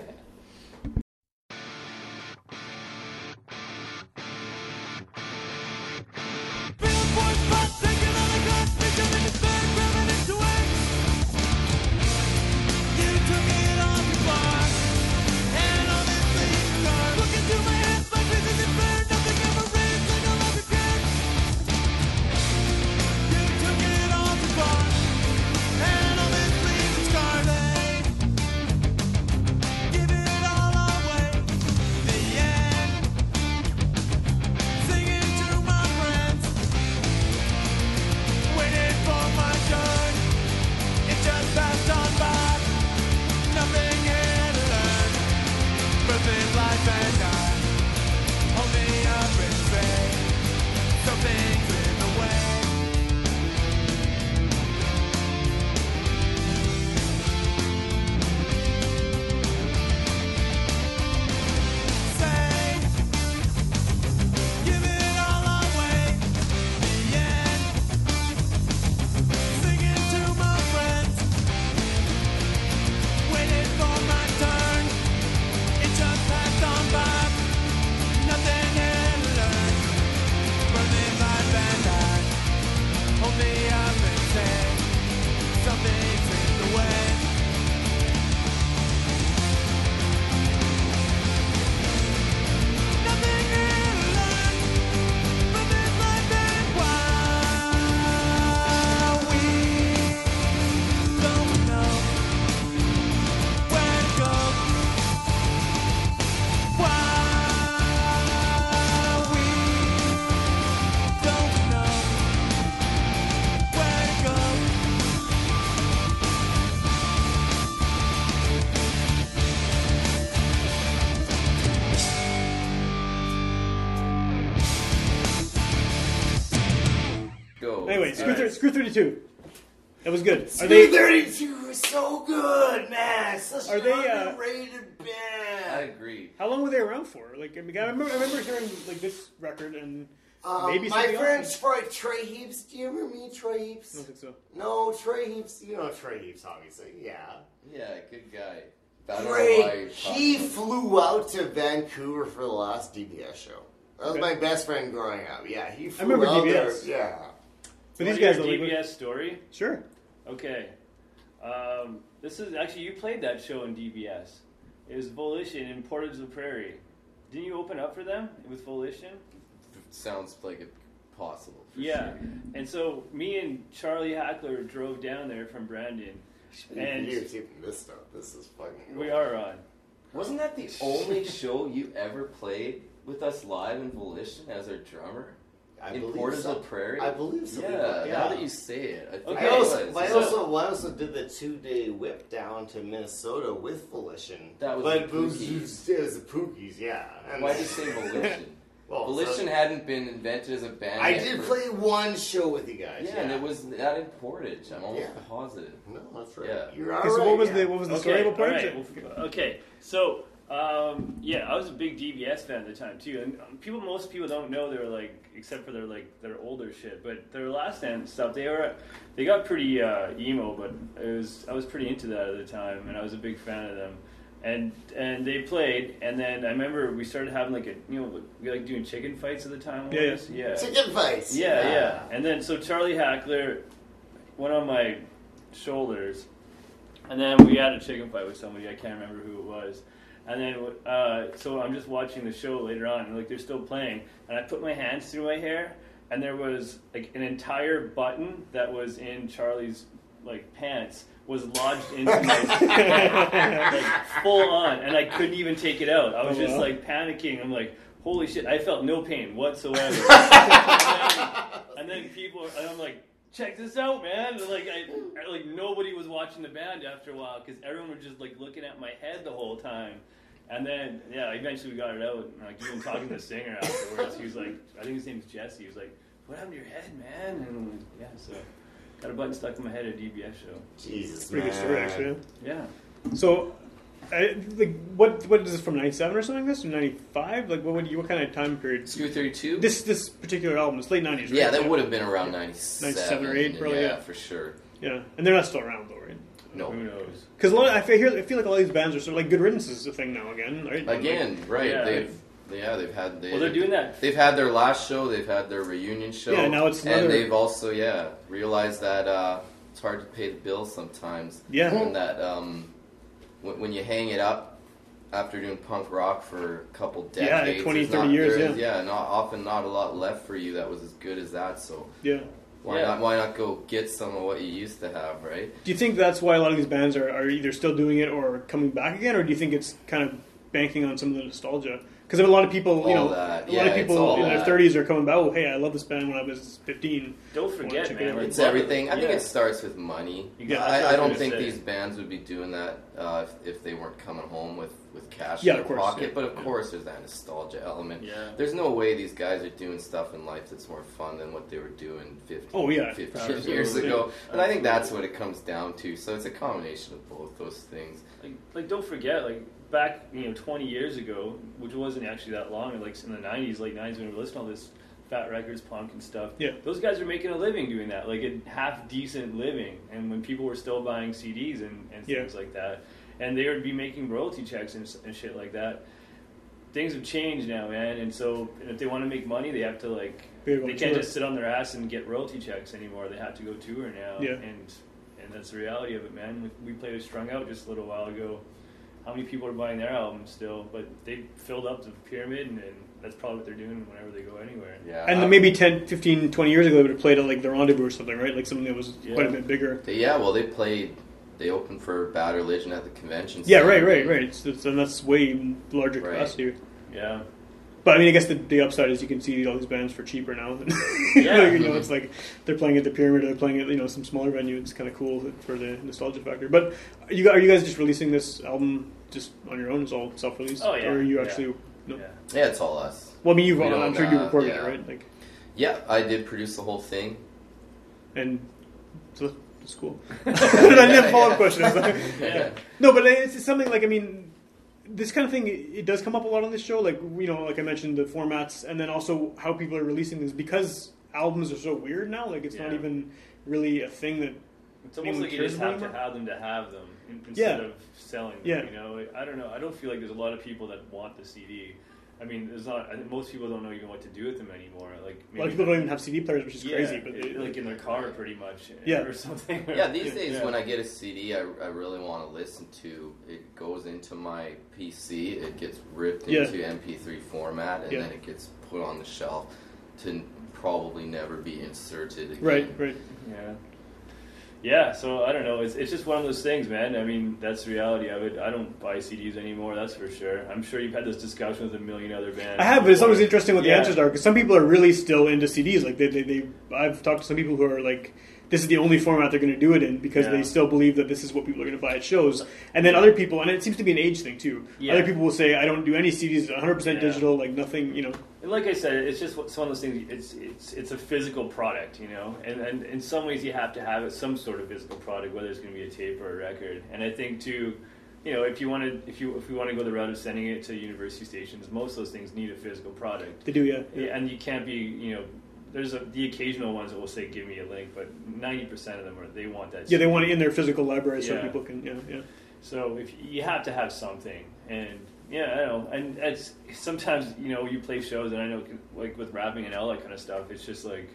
Anyway, Screw 32. That was good. Screw 32 is so good, man. Such an underrated band. I agree. How long were they around for? Like, I mean, I remember hearing like this record and maybe something else. My friend Troy Heaps. Do you remember me, Troy Heaps? I don't think so. No, Troy Heaps. You know Troy Heaps, obviously. Yeah. Yeah, good guy. Great. He flew out to Vancouver for the last DBS show. That was my best friend growing up. Yeah, he flew out DBS. There. Yeah. But these guys are DBS story? Sure. Okay. This is actually, you played that show in DBS. It was Volition in Portage la Prairie. Didn't you open up for them with Volition? Sounds like it possible. Yeah. Sure. And so me and Charlie Hackler drove down there from Brandon. And you keep missed up. This is fucking. We are on. Wasn't that the only show you ever played with us live in Volition as our drummer? In Portage la Prairie? I believe so. Yeah, now that you say it. I also did the 2-day whip down to Minnesota with Volition. That was the Pookies. It was the Pookies, yeah. And why did you say Volition? Well, Volition hadn't been invented as a band. I did play one show with you guys. Yeah, and it was that in Portage. I'm almost positive. No, that's right. Yeah. You're all right. So what was the story about Portage? Right. Okay, so I was a big DBS fan at the time too, and most people don't know they were like, except for their older shit, but their last end stuff they got pretty emo, but I was pretty into that at the time, and I was a big fan of them. And they played, and then I remember we started having like we doing chicken fights at the time. Yeah. Chicken fights. Yeah. And then so Charlie Hackler went on my shoulders, and then we had a chicken fight with somebody. I can't remember who it was. And then so I'm just watching the show later on, and like they're still playing, and I put my hands through my hair, and there was like an entire button that was in Charlie's like pants. Was lodged into my like full on, and I couldn't even take it out. I was just like panicking. I'm like, holy shit! I felt no pain whatsoever. and then people, and I'm like, check this out, man! And like I nobody was watching the band after a while because everyone was just like looking at my head the whole time. And then eventually we got it out. And like even talking to the singer afterwards, he was like, I think his name's Jesse. He was like, what happened to your head, man? And so. Got a button stuck in my head at a DBS show. Jesus, pretty good story, actually. Yeah. So, what is this from? 97 or something? This 95? Like, what kind of time period? Screw 32. This particular album is late '90s. Right? Yeah, that would have been around 97 or 8, probably. Yeah, for sure. Yeah, and they're not still around though, right? No, who knows? Because I feel like all these bands are sort of like Goodriddance is a thing now again, right? Again, like, right? Yeah. They've had their last show. They've had their reunion show. Yeah, now it's another. And they've also realized that it's hard to pay the bills sometimes. Yeah. And that when you hang it up after doing punk rock for a couple decades, 20-30 years, not a lot left for you that was as good as that. So why not go get some of what you used to have, right? Do you think that's why a lot of these bands are either still doing it or coming back again, or do you think it's kind of banking on some of the nostalgia? Because a lot of people, in their 30s are coming back. Oh, hey, I love this band when I was 15. Don't forget, man. It's everything. I think it starts with money. I don't think these bands would be doing that if they weren't coming home with cash in their pocket. Yeah. But of course, there's that nostalgia element. Yeah. There's no way these guys are doing stuff in life that's more fun than what they were doing 15 years ago. And I think that's what it comes down to. So it's a combination of both those things. Like don't forget, like. Back, 20 years ago, which wasn't actually that long, like in the 90s, late 90s, when we were listening to all this Fat Records, punk and stuff, those guys were making a living doing that, like a half-decent living, and when people were still buying CDs and things like that, and they would be making royalty checks and shit like that. Things have changed now, man, and so if they want to make money, they have to, like, they can't just sit on their ass and get royalty checks anymore, they have to go tour now, and that's the reality of it, man. We played with Strung Out just a little while ago. How many people are buying their albums still? But they filled up the pyramid, and that's probably what they're doing whenever they go anywhere. Yeah, and maybe 10, 15, 20 years ago, they would have played at like the Rendezvous or something, right? Like something that was quite a bit bigger. They opened for Bad Religion at the convention. Yeah, right. It's, and that's way larger capacity. Yeah. But I mean, I guess the upside is you can see all these bands for cheaper now. It's like they're playing at the Pyramid, or they're playing at some smaller venue. It's kind of cool for the nostalgia factor. But are you guys just releasing this album just on your own? It's all self-released? Oh, yeah. Or are you actually... No? Yeah, it's all us. Well, I mean, I'm sure you recorded it, right? Like, yeah, I did produce the whole thing. And so that's cool. I didn't have a follow-up question. No, but it's something like, I mean, this kind of thing, it does come up a lot on this show. Like, you know, like I mentioned, the formats, and then also how people are releasing things, because albums are so weird now. Like, it's not even really a thing that... It's almost like you just have to have them to have them instead of selling them, you know? I don't know. I don't feel like there's a lot of people that want the CD. I mean, there's not... I think most people don't know even what to do with them anymore. Like, maybe a lot of people don't even have CD players, which is crazy. But they, like in their car, pretty much, or something. Yeah, these days when I get a CD I really want to listen to, it goes into my PC, it gets ripped into MP3 format, and then it gets put on the shelf to probably never be inserted again. Right. Yeah. Yeah, so I don't know. It's just one of those things, man. I mean, that's the reality of it. I don't buy CDs anymore, that's for sure. I'm sure you've had this discussion with a million other bands. I have, but it's always interesting what the answers are, because some people are really still into CDs. Like they I've talked to some people who are like, this is the only format they're going to do it in, because they still believe that this is what people are going to buy at shows. And then other people, and it seems to be an age thing too, other people will say, I don't do any CDs, 100% digital, like nothing, you know. And like I said, it's just one of those things, it's a physical product, you know, and in some ways you have to have it, some sort of physical product, whether it's going to be a tape or a record. And I think too, you know, if we want to go the route of sending it to university stations, most of those things need a physical product. They do, and you can't be, you know, there's the occasional ones that will say, give me a link, but 90% of them, are they want that CD. Yeah, they want it in their physical library so people can, So if you have to have something, and I know, and it's, sometimes, you know, you play shows, and I know, like, with rapping and all that kind of stuff, it's just like,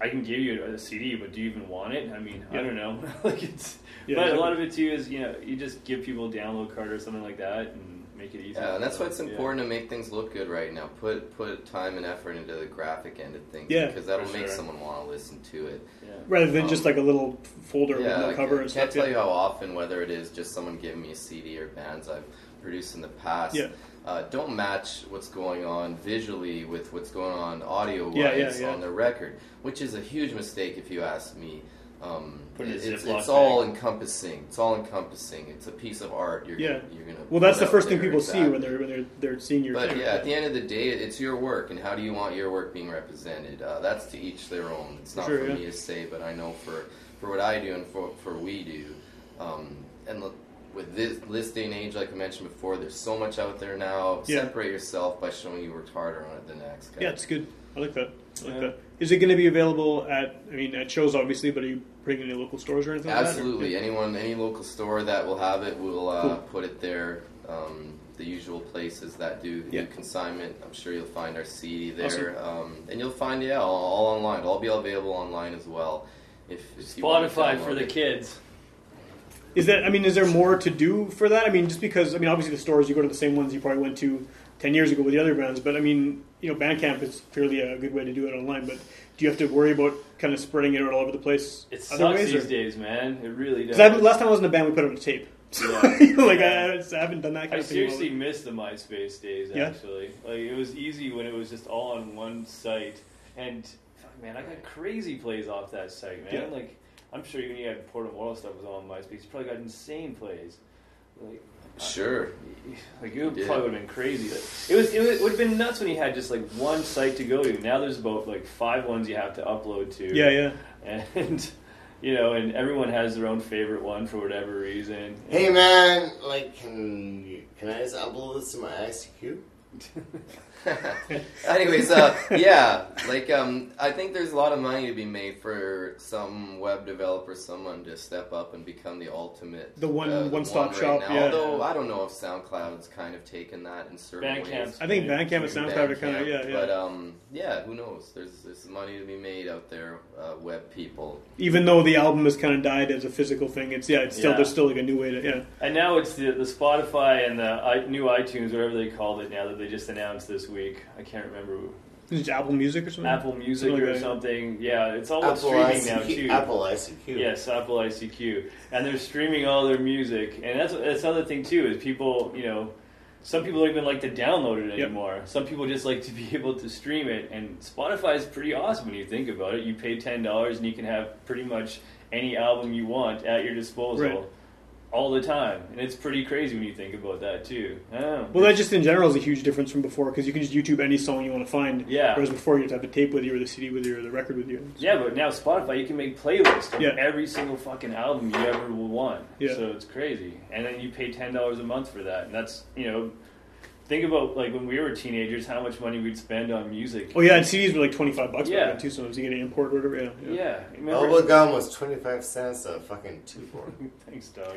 I can give you a CD, but do you even want it? I mean, I don't know. Like it's, but a lot of it, too, is, you know, you just give people a download card or something like that, and make it easy. Yeah, and that's why it's important to make things look good right now. Put time and effort into the graphic end of things, because that'll make someone want to listen to it. Yeah. Rather than just like a little folder with no cover and stuff. I can't tell you how often, whether it is just someone giving me a CD or bands I've produced in the past, don't match what's going on visually with what's going on audio-wise on the record, which is a huge mistake if you ask me. It's all-encompassing. It's all-encompassing. It's a piece of art. You're gonna. Well, that's the first thing people see when they're seeing your. But at the end of the day, it's your work, and how do you want your work being represented? That's to each their own. It's not for me to say, but I know for what I do and for we do, and look, with this day and age, like I mentioned before, there's so much out there now. Yeah. Separate yourself by showing you worked harder on it than the next guy. Yeah, it's good. I like that. Is it going to be available at shows, obviously, but are you bringing any local stores or anything? Absolutely. Like that, any local store that will have it will put it there. The usual places that do consignment. I'm sure you'll find our CD there. Awesome. And you'll find all online. It'll all be available online as well. If you Spotify for the kids. Is there more to do for that? I mean, just because, obviously the stores, you go to the same ones you probably went to 10 years ago with the other brands, but Bandcamp is clearly a good way to do it online, but do you have to worry about kind of spreading it all over the place? It sucks these days, man. It really does. Last time I was in a band, we put it on a tape. I haven't done that kind of thing. I seriously miss the MySpace days, actually. Yeah? Like, it was easy when it was just all on one site, and, fuck, man, I got crazy plays off that site, man. Yeah. Like, I'm sure even you had Port Moral stuff was all on MySpace. You probably got insane plays. Like, sure. Like, it probably would have been crazy. Like, it would have been nuts when you had just, like, one site to go to. Now there's about, like, 5 ones you have to upload to. Yeah. And, and everyone has their own favorite one for whatever reason. Hey, man, like, can I just upload this to my ICQ? Anyways, I think there's a lot of money to be made for some web developer, someone to step up and become the ultimate, one-stop shop. Right now. Yeah. Although I don't know if SoundCloud's kind of taken that in certain ways. I think Bandcamp and SoundCloud are kind of But who knows? There's money to be made out there, web people. Even though the album has kind of died as a physical thing, it's still there's still like a new way to And now it's the Spotify and the new iTunes, whatever they called it now that they just announced this week. I can't remember. Is it Apple Music or something? Apple Music or something. Yeah, it's all streaming now too. Apple ICQ. Yes, Apple ICQ, and they're streaming all their music, and that's another thing too. Is people, some people don't even like to download it anymore. Yep. Some people just like to be able to stream it, and Spotify is pretty awesome when you think about it. You pay $10 and you can have pretty much any album you want at your disposal. Right. all the time, and it's pretty crazy when you think about that too. I don't know. Well, that just in general is a huge difference from before, because you can just YouTube any song you want to find. Yeah. Whereas before you had to have the tape with you, or the CD with you, or the record with you. So. Yeah, but now Spotify, you can make playlists of every single fucking album you ever will want. Yeah. So it's crazy, and then you pay $10 a month for that, and that's, you know, think about like when we were teenagers, how much money we'd spend on music. Oh yeah, and CDs were like $25 back then too. So you get an import or whatever. Yeah. Bubblegum was 25 cents a fucking 2 for. Thanks, dog.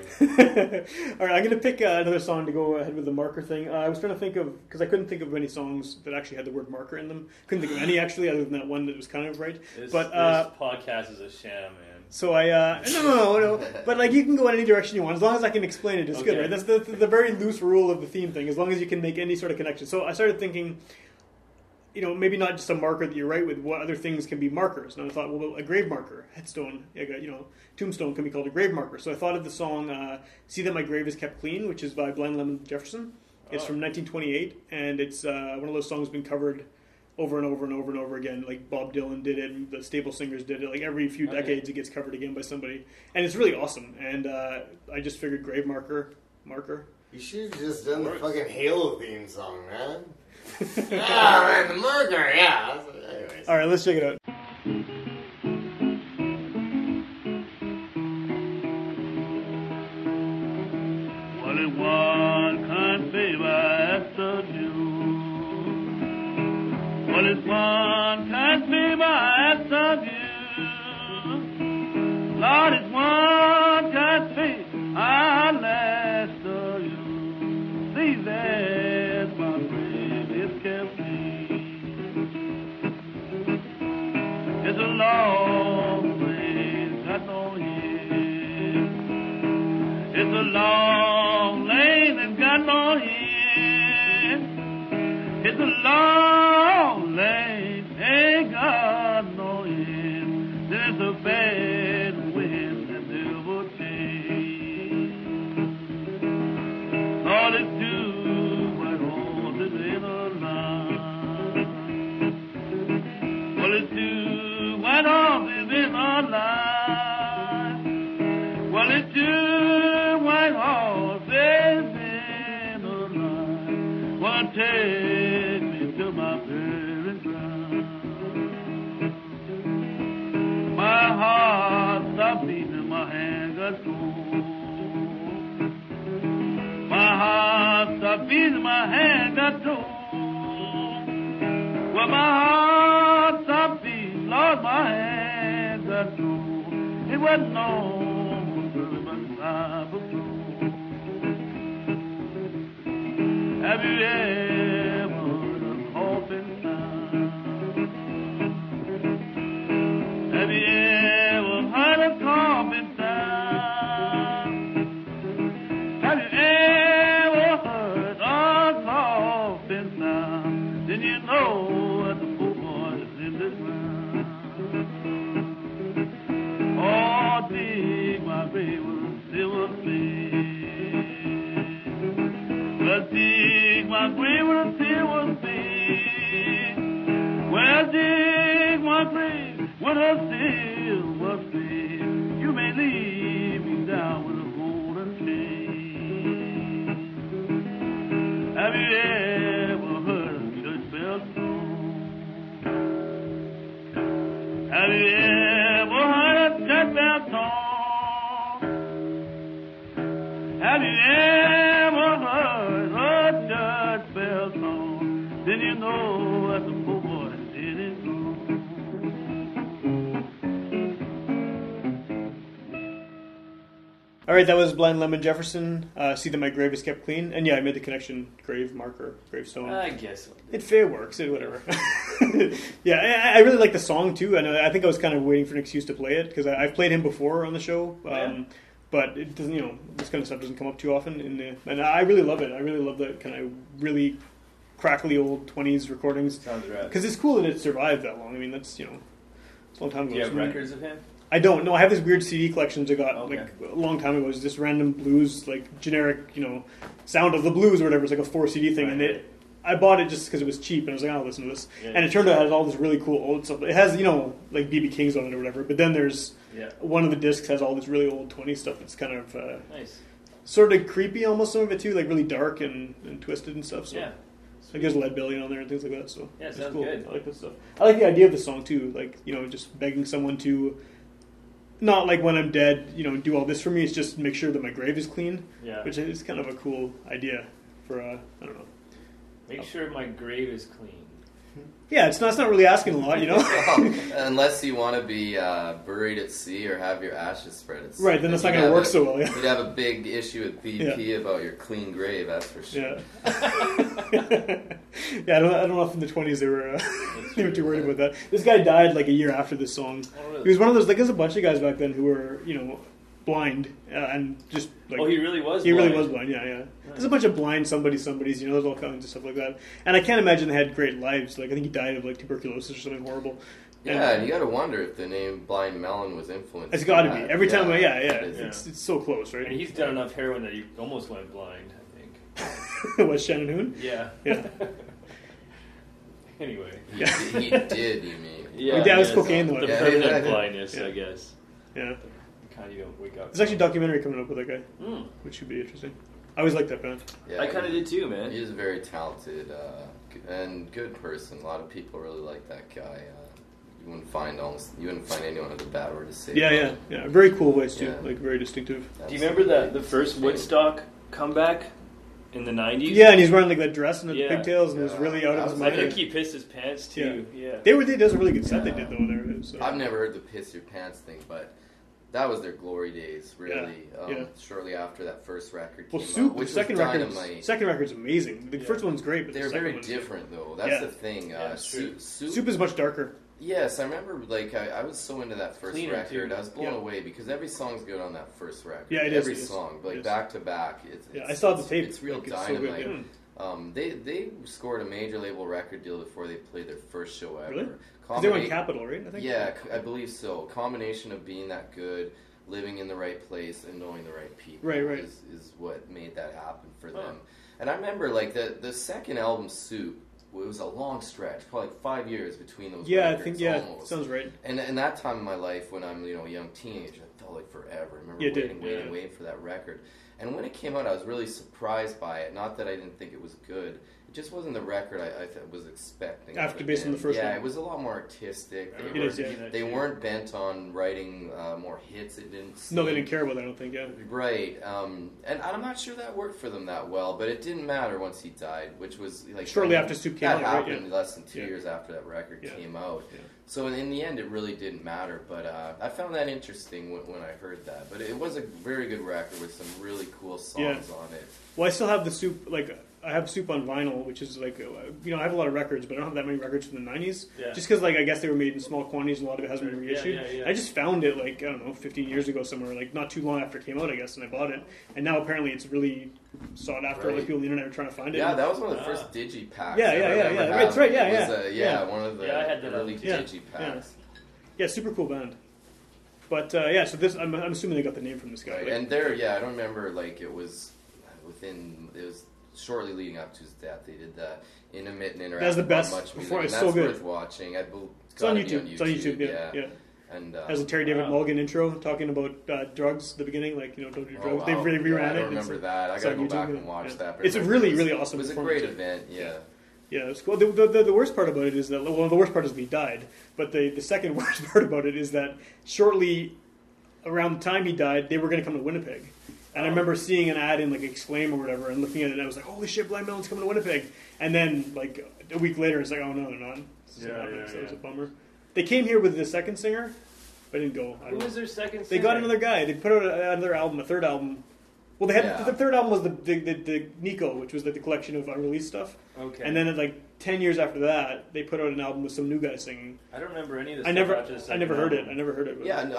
All right, I'm gonna pick another song to go ahead with the marker thing. I was trying to think of, because I couldn't think of any songs that actually had the word marker in them. Couldn't think of any actually, other than that one that was kind of right. This podcast is a sham, man. So I no. But like, you can go in any direction you want, as long as I can explain it. It's okay. Good, right? That's the very loose rule of the theme thing. As long as you can make any sort of connection. So I started thinking, you know, maybe not just a marker that you write with. What other things can be markers? And I thought, well, a grave marker, headstone, you know, tombstone can be called a grave marker. So I thought of the song "See That My Grave Is Kept Clean," which is by Blind Lemon Jefferson. It's from 1928, and it's one of those songs been covered over and over and over and over again. Like Bob Dylan did it, and the Staple Singers did it. Like every few decades it gets covered again by somebody, and it's really awesome. And I just figured grave marker. You should have just done the fucking Halo theme song, man. Ah, the marker, yeah. Anyways. All right, let's check it out. One can't be my ass of you. Lord, it's one can't be I last of you. See that my grave is kept clean. It's a long way I know here. It's a long lane that's got no end. It's a long lane, ain't got no end. There's a bad wind that never changes. All it do, what holds it in a line. All it do, what holds it in a line. Well, it do. Take me to my burial ground. My heart stopped beating, my hand got cold. My heart stopped beating, my hand got cold. Well, my heart stopped beating, Lord, my hand got cold. It wasn't on, but I was cold. Have you ever heard of open time? Have you ever heard of common time? Have you ever heard of coffin time? Then you know that the poor boy is in the ground. Oh, dig my grave with silver feet. Well, dig my grave with a silver feet. Well, dig my grave with a silver feet. You may leave me down with a golden chain. Have you ever heard of church bells toll? Have you ever heard of church bells toll? Have you ever? Then you know that the poor boy did it wrong. All right, that was Blind Lemon Jefferson. See that my grave is kept clean. And yeah, I made the connection: grave marker, gravestone. I guess it fair works. It whatever. Yeah, I really like the song too. And I think I was kind of waiting for an excuse to play it, because I've played him before on the show. But it doesn't. You know, this kind of stuff doesn't come up too often. And I really love it. I really love that kind of really crackly old 20s recordings. Sounds right. Because it's cool that it survived that long. I mean, that's, you know, it's a long time ago. Do you have records of him? I don't. No, I have this weird CD collections I got like a long time ago. It was just random blues, like generic, you know, sound of the blues or whatever. It's like a 4 CD thing, and I bought it just because it was cheap, and I was like, I'll listen to this. Yeah, and it turned out it had all this really cool old stuff. It has, you know, like BB King's on it or whatever. But then there's one of the discs has all this really old 20s stuff. It's kind of nice. sort of creepy almost, some of it too, like really dark and twisted and stuff. So. Yeah. Sweet. Like there's Leadbelly on there and things like that. So yeah, it's sounds cool. Good. I like this stuff. I like the idea of the song too, like, you know, just begging someone to, not like when I'm dead, you know, do all this for me. It's just make sure that my grave is clean. Yeah. Which is kind of a cool idea for I don't know. Make sure my grave is clean. Yeah, it's not really asking a lot, you know? Unless you want to be buried at sea or have your ashes spread at sea. Right, then that's not going to work so well, yeah. You'd have a big issue with BP about your clean grave, that's for sure. Yeah, I don't know if in the 20s they were they were too worried about that. This guy died like a year after this song. Oh, really? He was one of those, like, there's a bunch of guys back then who were, you know, blind and just like he really was blind yeah nice. There's a bunch of blind somebody's, you know, there's all kinds of stuff like that, and I can't imagine they had great lives. Like I think he died of like tuberculosis or something horrible, and you gotta wonder if the name Blind Melon was influenced. It's gotta be every time it's so close, right? And he's done enough heroin that he almost went blind, I think. What, Shannon Hoon? Yeah anyway he did, you mean? That was cocaine though. The permanent blindness, I guess. You don't wake up. There's actually a documentary coming up with that guy, which should be interesting. I always liked that band. Yeah, I kind of did too, man. He's a very talented and good person. A lot of people really like that guy. You wouldn't find anyone with a bad word to say. Yeah. Very cool voice too, like very distinctive. Absolutely. Do you remember the first Woodstock comeback in the 90s? Yeah, and he's wearing like that dress and the pigtails, and it was really out of his mind. I think he pissed his pants too. Yeah. That was a really good set they did though. There, so. I've never heard the piss your pants thing, but. That was their glory days, really. Shortly after that first record came out, which was dynamite. Second record's amazing. The first one's great, but they're very different, though. That's the thing. Soup is much darker. Yes, I remember. Like I was so into that first record, I was blown away because every song's good on that first record. Yeah, it is. Every song, like back to back. I saw the tape. It's real dynamite. So they scored a major label record deal before they played their first show ever. Really? Because they were in Capitol, right? I think. Yeah, I believe so. Combination of being that good, living in the right place, and knowing the right people is what made that happen for them. And I remember, like, the second album, Soup, it was a long stretch, probably 5 years between those records. I think, almost. Sounds right. And that time in my life when I'm, you know, a young teenager, it felt like forever. I remember waiting for that record. And when it came out, I was really surprised by it. Not that I didn't think it was good. It just wasn't the record I was expecting. After based on the first one. Yeah, it was a lot more artistic. They weren't bent on writing more hits. It didn't seem. No, they didn't care about that, I don't think, Right. And I'm not sure that worked for them that well, but it didn't matter once he died, which was like... Shortly after Soup came out, happened less than 2 years after that record came out. Yeah. So in the end, it really didn't matter, but I found that interesting when I heard that. But it was a very good record with some really cool songs on it. Well, I still have the Soup, like, I have Soup on vinyl, which is like, you know, I have a lot of records, but I don't have that many records from the 90s. Yeah. Just because, like, I guess they were made in small quantities and a lot of it hasn't been reissued. Yeah. I just found it, like, I don't know, 15 years ago somewhere, like, not too long after it came out, I guess, and I bought it. And now apparently it's really sought after. Right. Like, people on the internet are trying to find it. Yeah, that was one of the first digipacks. Yeah. That's right, one of the early digipacks. Yeah, super cool band. But, so this, I'm assuming they got the name from this guy. Right. Like, and there, I don't remember, like, it was shortly leading up to his death, they did the intermittent interaction. That's the best. Much before, it's so good. That's worth watching. It's on YouTube. Yeah. And as a Terry David Mulligan intro talking about drugs at the beginning, like, you know, don't do drugs. Wow. They reran it. I remember that. I gotta go back and watch that. But it's a really, really awesome. It was a great event. Yeah, it was cool. The worst part about it is that the worst part is that he died. But the second worst part about it is that shortly around the time he died, they were going to come to Winnipeg. And I remember seeing an ad in, like, Exclaim or whatever, and looking at it, and I was like, holy shit, Blind Melon's coming to Winnipeg. And then, like, a week later, it's like, oh, no, they're not. So it was a bummer. They came here with the second singer, but didn't go. Who was their second singer? They got another guy. They put out another album, a third album. Well, they had the third album was the Nico, which was, like, the collection of unreleased stuff. Okay. And then, like, 10 years after that, they put out an album with some new guy singing. I don't remember any of this. I never heard it. I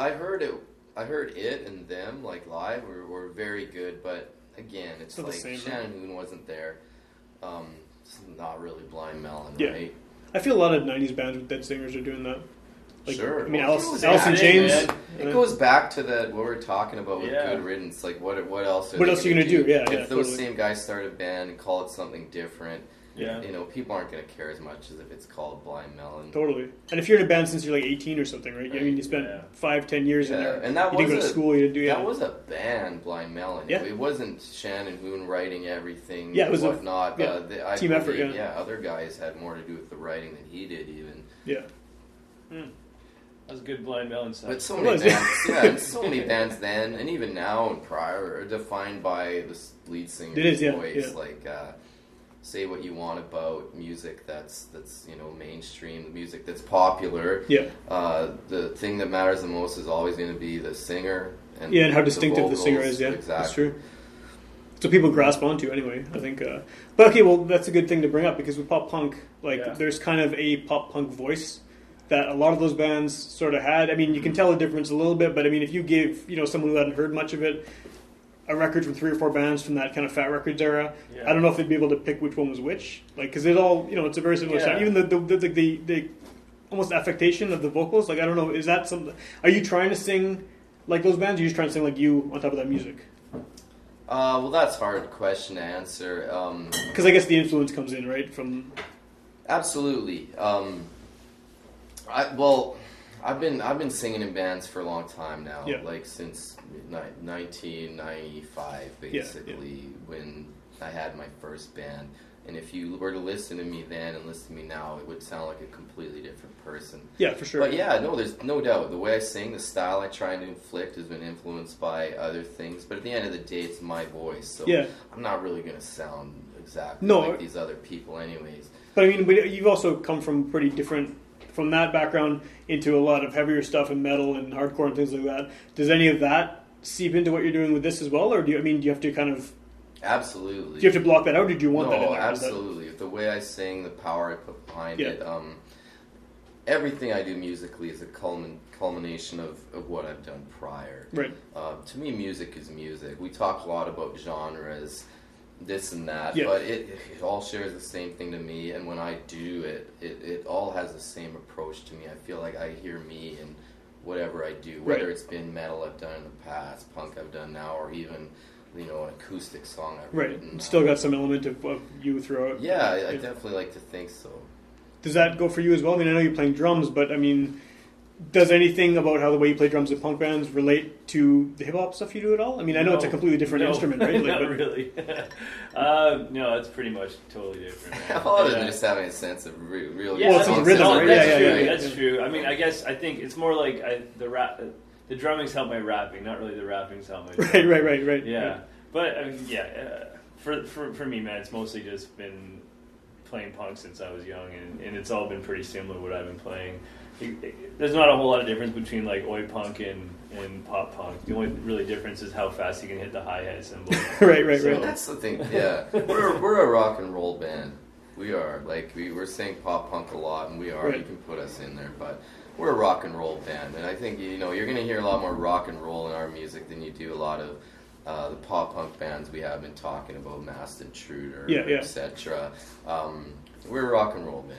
heard it. I heard it and them, like, live were very good, but again, it's like Shannon Hoon wasn't there. It's not really Blind Melon, right? I feel a lot of 90s bands with dead singers are doing that. Like, sure. I mean, Alice in Chains. It goes back to what we were talking about with Good Riddance. Like, what else are you going to do? If those same guys start a band and call it something different... Yeah. You know, people aren't going to care as much as if it's called Blind Melon. Totally. And if you're in a band since you're like 18 or something, right? I mean, you spent 5-10 years in there. And that you didn't go to school, you didn't do That was a band, Blind Melon. Yeah. It wasn't Shannon Hoon writing everything and whatnot. Yeah, team effort, yeah, other guys had more to do with the writing than he did even. Yeah. Mm. That was a good Blind Melon sound. But so many bands, so many bands then, and even now and prior, are defined by the lead singer's voice, like... say what you want about music that's you know, mainstream, music that's popular. Yeah. The thing that matters the most is always going to be the singer. And and how distinctive the singer is. Yeah, exactly. That's true. So people grasp onto anyway, I think. But okay, well, that's a good thing to bring up because with pop punk, like there's kind of a pop punk voice that a lot of those bands sort of had. I mean, you can tell the difference a little bit, but I mean, if you gave, you know, someone who hadn't heard much of it, a record from 3 or 4 bands from that kind of Fat Records era. Yeah. I don't know if they'd be able to pick which one was which, like, because it all, you know, it's a very similar sound. Even the almost affectation of the vocals, like, I don't know, is that something? Are you trying to sing like those bands? Or are you just trying to sing like you on top of that music? Well, that's a hard question to answer. Because I guess the influence comes in right from. Absolutely. I've been singing in bands for a long time now, like since 1995, basically, when I had my first band. And if you were to listen to me then and listen to me now, it would sound like a completely different person. Yeah, for sure. But there's no doubt. The way I sing, the style I try to inflict has been influenced by other things. But at the end of the day, it's my voice, so I'm not really going to sound exactly like these other people anyways. But I mean, you've also come from pretty different... From that background into a lot of heavier stuff and metal and hardcore and things like that. Does any of that seep into what you're doing with this as well, or do you have to kind of? Absolutely. Do you have to block that out, or do you want that in there? Absolutely. The way I sing, the power I put behind it, everything I do musically is a culmination of what I've done prior. Right. To me, music is music. We talk a lot about genres, this and that, but it all shares the same thing to me, and when I do it all has the same approach to me. I feel like I hear me in whatever I do, whether it's been metal I've done in the past, punk I've done now, or even, you know, an acoustic song I've written. Still got some element of you throughout. Yeah, I definitely like to think so. Does that go for you as well? I mean, I know you're playing drums, but I mean... Does anything about how the way you play drums in punk bands relate to the hip-hop stuff you do at all? I mean, I know it's a completely different instrument, right? Like, not really. No, it's pretty much totally different. Other than just having a sense of real... Yeah, well, it's rhythm, right? That's true. I mean, I guess, I think it's more like the drumming's helped my rapping, not really the rapping's helped my drumming. Right. Yeah. But, I mean, for me, man, it's mostly just been playing punk since I was young, and it's all been pretty similar to what I've been playing. There's not a whole lot of difference between like oi punk and pop punk. The only really difference is how fast you can hit the hi-hat cymbal. right. That's the thing. Yeah, we're a rock and roll band. We are like we're saying pop punk a lot, and we are. Right. You can put us in there, but we're a rock and roll band, and I think you're gonna hear a lot more rock and roll in our music than you do a lot of the pop punk bands we have been talking about, Masked Intruder, etc. We're a rock and roll band.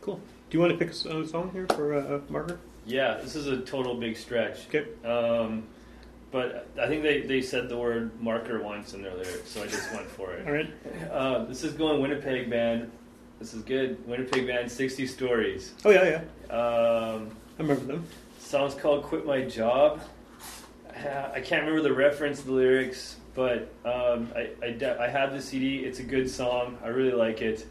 Cool. Do you want to pick a song here for Marker? Yeah, this is a total big stretch. Okay. But I think they said the word marker once in their lyrics, so I just went for it. All right. This is going Winnipeg Band. This is good. Winnipeg Band, 60 Stories. Oh, yeah. I remember them. Song's called Quit My Job. I can't remember the reference to the lyrics, but I have the CD. It's a good song. I really like it.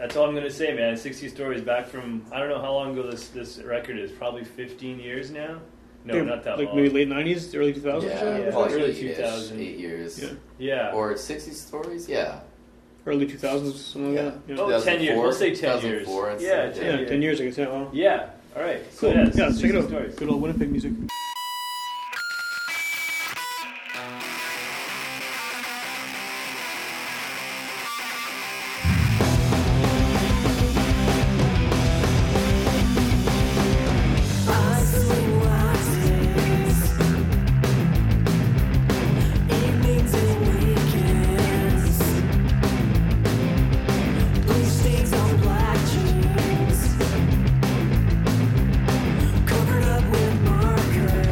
That's all I'm going to say, man. 60 Stories, back from, I don't know how long ago this record is, probably 15 years now? No, not that long. Like maybe late 90s, early 2000s? Yeah, probably early 2000s. 8 years. Yeah. Or 60 Stories? Yeah. Early 2000s, something like that. Oh, 10 years. We'll say 10 years. 10 years, I guess. Yeah, yeah. All right. Cool. So, let's check it out. Stories. Good old Winnipeg music. Covered up with marker.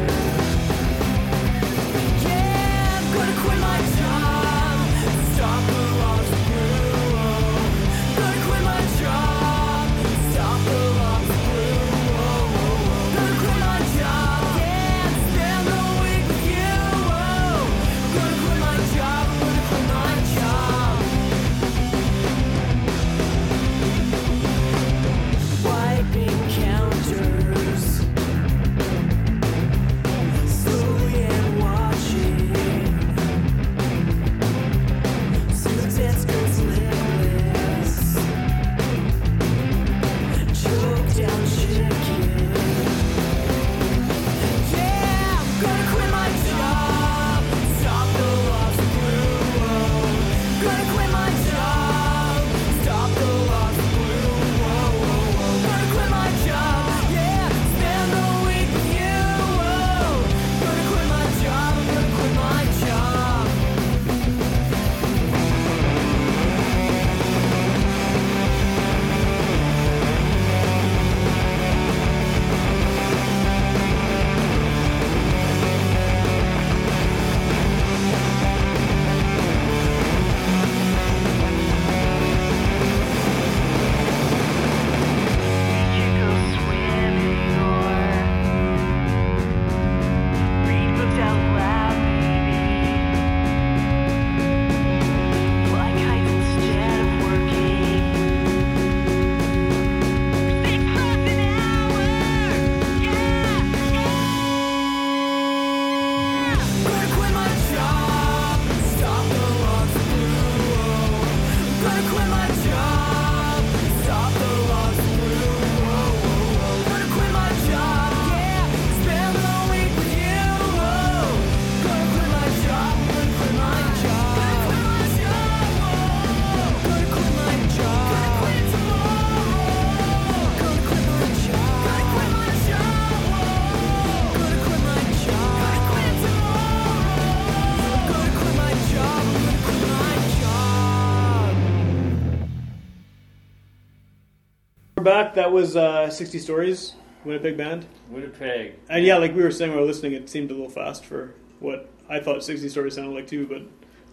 Back, that was 60 Stories, Winnipeg band. Winnipeg. And yeah, like we were saying, we were listening, it seemed a little fast for what I thought 60 Stories sounded like too, but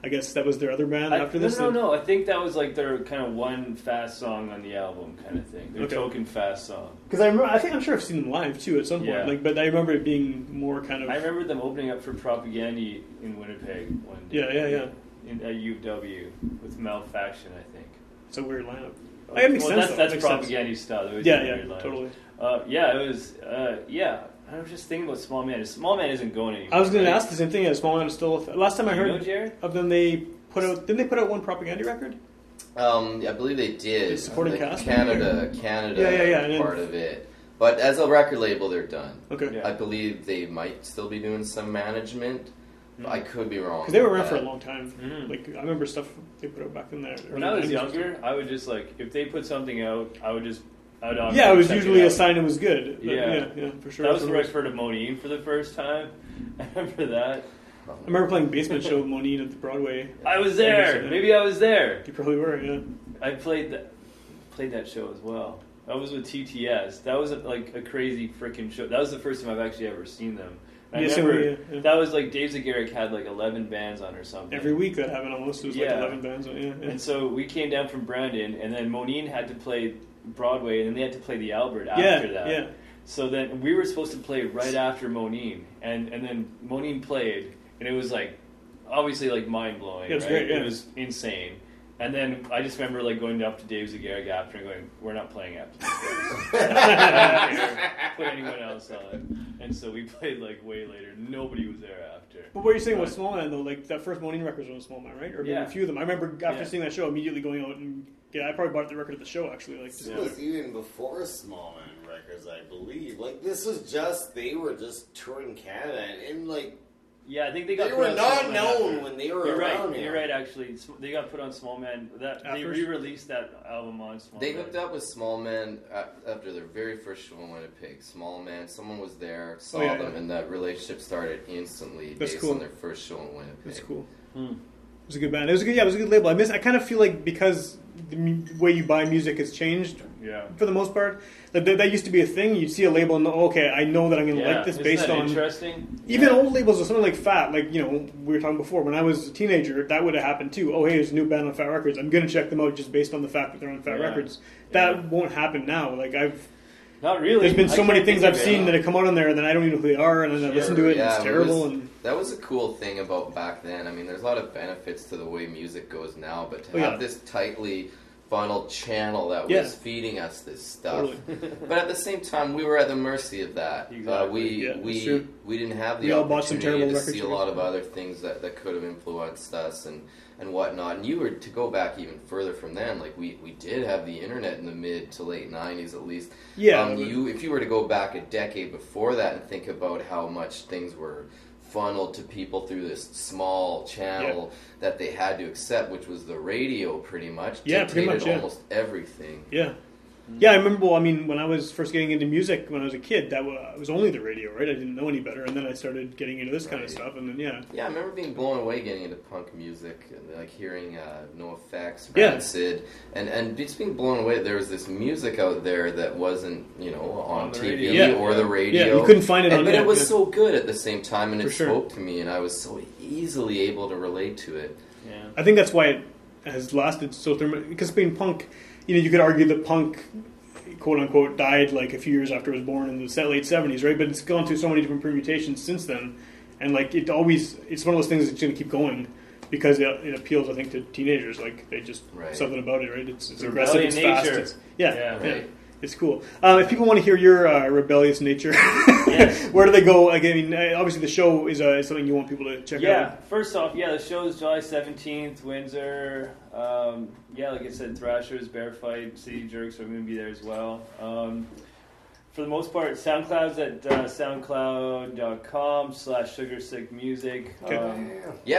I guess that was their other band after this? No, I think that was like their kind of one fast song on the album kind of thing. Their token fast song. Because I'm sure I've seen them live too at some point, but I remember it being more kind of... I remember them opening up for Propaganda in Winnipeg one day. Yeah. At UW with Malfaction, I think. It's a weird lineup. That makes sense. That's Propaganda style. Totally. I was just thinking about Small Man. Small Man isn't going anywhere. I was going to ask the same thing. Small Man is still. Last time I heard of them, they put out. Didn't they put out one Propaganda record? I believe they did. The supporting cast. Canada. Yeah. Part of it. But as a record label, they're done. Okay. Yeah. I believe they might still be doing some management. Mm-hmm. I could be wrong. Because they were around for a long time. Mm-hmm. Like I remember stuff they put out back in there. When I was younger, I would just like if they put something out, I would. Yeah, it was usually a sign it was good. Yeah, for sure. That was the record of Moneen for the first time. I remember that. I remember playing basement show with Moneen at the Broadway. I was there. Maybe I was there. You probably were. Yeah. I played that show as well. That was with TTS. That was like a crazy freaking show. That was the first time I've actually ever seen them. I remember that was like Dave Zagarek had like 11 bands on or something. Every week that happened almost. It was like 11 bands on, And so we came down from Brandon, and then Moneen had to play Broadway, and then they had to play the Albert after that. Yeah. So then we were supposed to play right after Moneen, and then Moneen played, and it was like, obviously like mind-blowing. It was great, It was insane. And then I just remember like going up to Dave Zagarek after and going, "We're not playing after this. Put anyone else on." And so we played like way later. Nobody was there after. But what are you saying about Small Man though? Like that first Moneen record was on Small Man, right? Or maybe a few of them. I remember after seeing that show, immediately going out and I probably bought the record at the show actually. Like this was even before Small Man records, I believe. Like this was just they were just touring Canada and like. Yeah, I think they got. They were not known when they were around. Right, you're right. Actually, they got put on Small Man. They re-released that album on Small Man. They hooked up with Small Man after their very first show in Winnipeg. Small Man, someone was there, saw them, and that relationship started instantly based on their first show in Winnipeg. That's cool. Hmm. It was a good band. It was a good. Yeah, it was a good label. I kind of feel like because the way you buy music has changed. Yeah. For the most part, that used to be a thing. You'd see a label and I know that I'm going to like this. Isn't based that on interesting. Even old labels or something like Fat, like we were talking before. When I was a teenager, that would have happened too. Oh hey, there's a new band on Fat Records. I'm going to check them out just based on the fact that they're on Fat Records. That won't happen now. Like I've. Not really. There's been so many things I've seen that have come out on there and then I don't even know who they are and then I listen to it and it's terrible. That was a cool thing about back then. I mean, there's a lot of benefits to the way music goes now, but to have this tightly funneled channel that was feeding us this stuff. Totally. But at the same time, we were at the mercy of that. Exactly. We didn't have the opportunity to see a lot of other things that could have influenced us and and whatnot. And you were to go back even further from then. Like we did have the internet in the mid to late '90s, at least. Yeah. If you were to go back a decade before that and think about how much things were funneled to people through this small channel that they had to accept, which was the radio, pretty much. Yeah, pretty much. Almost everything. Yeah. Yeah, I remember, when I was first getting into music when I was a kid, that was only the radio, right? I didn't know any better, and then I started getting into this kind of stuff, and then, Yeah, I remember being blown away getting into punk music, and like hearing NoFX, Rancid, and just being blown away. There was this music out there that wasn't, on TV or the radio. Yeah, you couldn't find it on But it was so good at the same time, and it spoke to me, and I was so easily able to relate to it. Yeah, I think that's why it has lasted so thermally, because being punk... you could argue that punk, quote unquote, died like a few years after it was born in the late 70s, right? But it's gone through so many different permutations since then, and it's one of those things that's going to keep going because it appeals, I think, to teenagers. Like they just something about it, right? It's aggressive, it's fast, it's, it's cool. If people want to hear your rebellious nature, where do they go? Like, obviously the show is something you want people to check out. Yeah, first off, the show is July 17th, Windsor. Like I said, Thrashers, Bear Fight, City Jerks are going to be there as well. For the most part, SoundCloud's at soundcloud.com/SugarSickMusic. We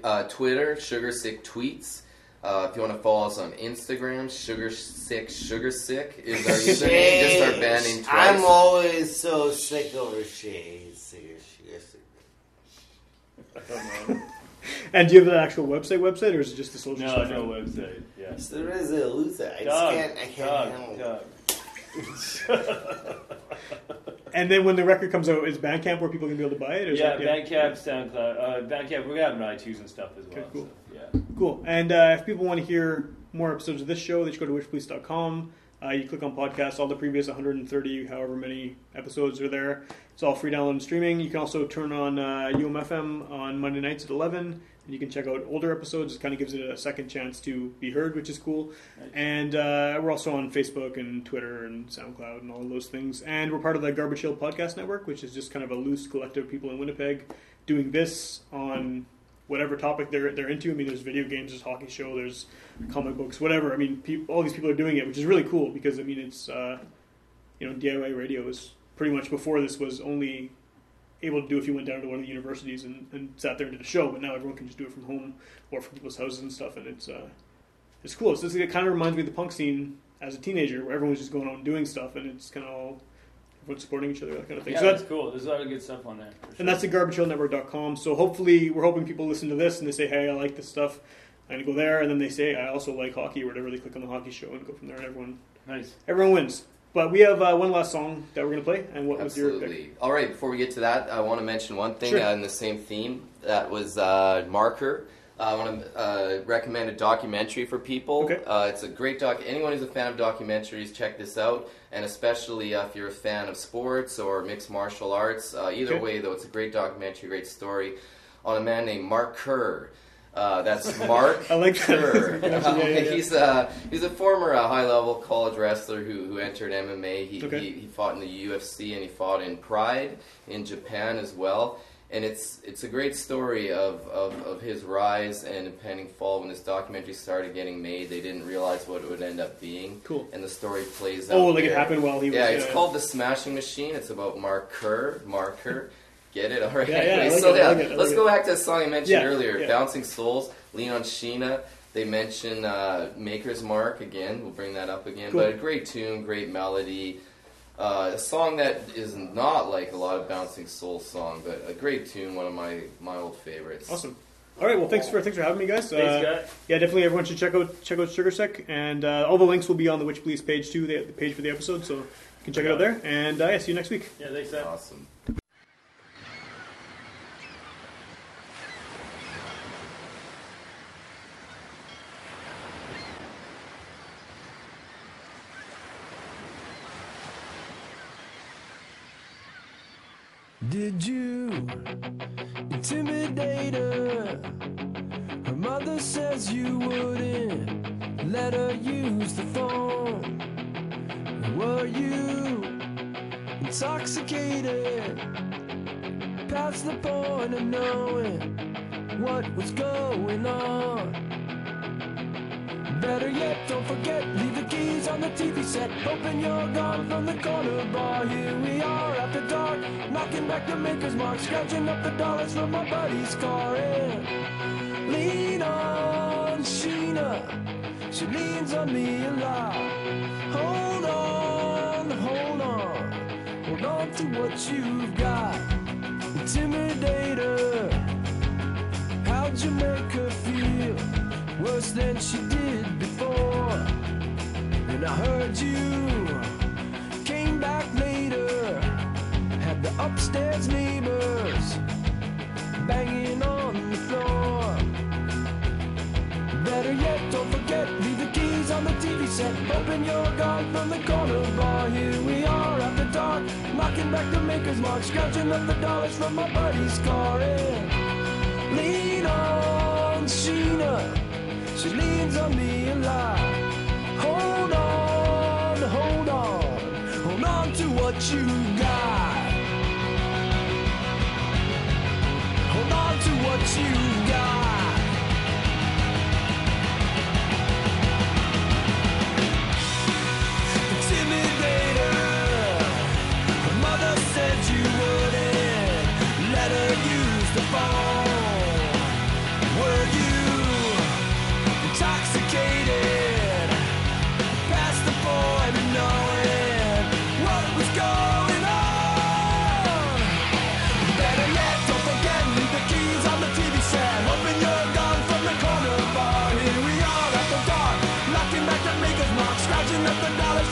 got Twitter, Sugar Sick Tweets. If you want to follow us on Instagram, Sugar Sick is our username. Just our band name twice. I'm always so sick over Sugar Sick. I don't know. And do you have an actual website, or is it just the social? No website. Yes, there is a loser. I can't handle. And then when the record comes out, is Bandcamp where people can be able to buy it? Or Bandcamp, SoundCloud, Bandcamp. We got it on iTunes and stuff as well. Okay, cool. Cool. And if people want to hear more episodes of this show, they should go to wishpolice.com. You click on podcasts. All the previous 130, however many episodes are there. It's all free download and streaming. You can also turn on UMFM on Monday nights at 11, and you can check out older episodes. It kind of gives it a second chance to be heard, which is cool. Nice. And we're also on Facebook and Twitter and SoundCloud and all of those things. And we're part of the Garbage Hill Podcast Network, which is just kind of a loose collective of people in Winnipeg doing this on... whatever topic they're into. There's video games, there's hockey show, there's comic books, whatever. All these people are doing it, which is really cool because it's DIY radio is pretty much before this was only able to do if you went down to one of the universities and sat there and did a show, but now everyone can just do it from home or from people's houses and stuff, and it's cool. So it kind of reminds me of the punk scene as a teenager where everyone's just going out and doing stuff, and it's kind of all supporting each other, that kind of thing. Yeah, so that's cool. There's a lot of good stuff on there. Sure. And that's at garbagehillnetwork.com. So hopefully, we're hoping people listen to this and they say, hey, I like this stuff. I'm going to go there. And then they say, I also like hockey or whatever. They click on the hockey show and go from there, and everyone wins. But we have one last song that we're going to play. And what was your pick? All right, before we get to that, I want to mention one thing in the same theme. That was Marker. I want to recommend a documentary for people. Okay. It's a great doc. Anyone who's a fan of documentaries, check this out. And especially if you're a fan of sports or mixed martial arts. Either way, though, it's a great documentary, great story on a man named Mark Kerr. That's Mark. I like Kerr. He's a former high-level college wrestler who entered MMA. He fought in the UFC and he fought in Pride in Japan as well. And it's a great story of his rise and impending fall. When this documentary started getting made, they didn't realize what it would end up being. Cool. And the story plays out. Oh, it happened while he was... it's called The Smashing Machine. It's about Mark Kerr. Get it? All right. Let's go back to the song I mentioned earlier, Bouncing Souls, Lean on Sheena. They mention Maker's Mark again. We'll bring that up again. Cool. But a great tune, great melody. A song that is not like a lot of Bouncing Souls song, but a great tune, one of my old favorites. Awesome. All right, well, thanks for having me, guys. Thanks, guys. Yeah, definitely everyone should check out Sugar Sick, and all the links will be on the Witch Police page too, the page for the episode, so you can check it out there. And see you next week. Yeah, thanks, guys. Awesome. Did you intimidate her? Her mother says you wouldn't let her use the phone. Were you intoxicated? Past the point of knowing what was going on. Better yet, don't forget, leave the keys on the TV set. Hoping you're gone from the corner bar. Here we are after dark, knocking back the Maker's Mark, scratching up the dollars from my buddy's car. And lean on Sheena, she leans on me a lot. Hold on, hold on, hold on to what you've got. Intimidator, how'd you make her feel? Worse than she did before. And I heard you came back later, had the upstairs neighbors banging on the floor. Better yet, don't forget, leave the keys on the TV set. Open your guard from the corner bar. Here we are after dark, knocking back the Maker's Mark, scratching up the dollars from my buddy's car. And lean on Sheena, she leans on me a lot. Hold on, hold on, hold on to what you got. Hold on to what you got.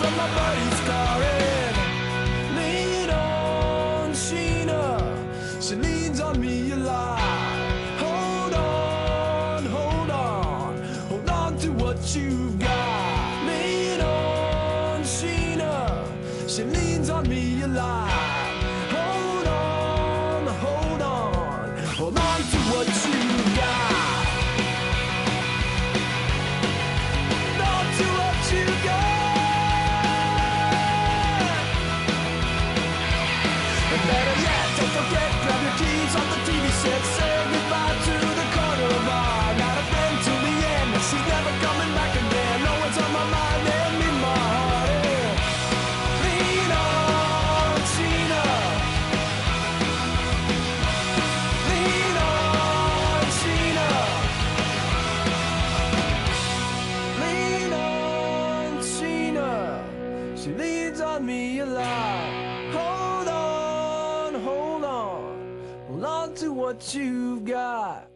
From my buddy's car. And lean on Sheena, she leans on me a lot. Hold on, hold on, hold on to what you've got. Lean on Sheena, she leans on me a lot. Hold on, hold on, hold on to what you've got. Hold on to what you've got. Better yet, don't forget, grab your keys off the TV set. Say goodbye to the corner bar. Not a friend till the end, and she's never coming back again. No one's on my mind and in my heart. Yeah. Lean on Sheena, lean on Sheena, lean on Sheena, she leans on me a lot. To what you've got.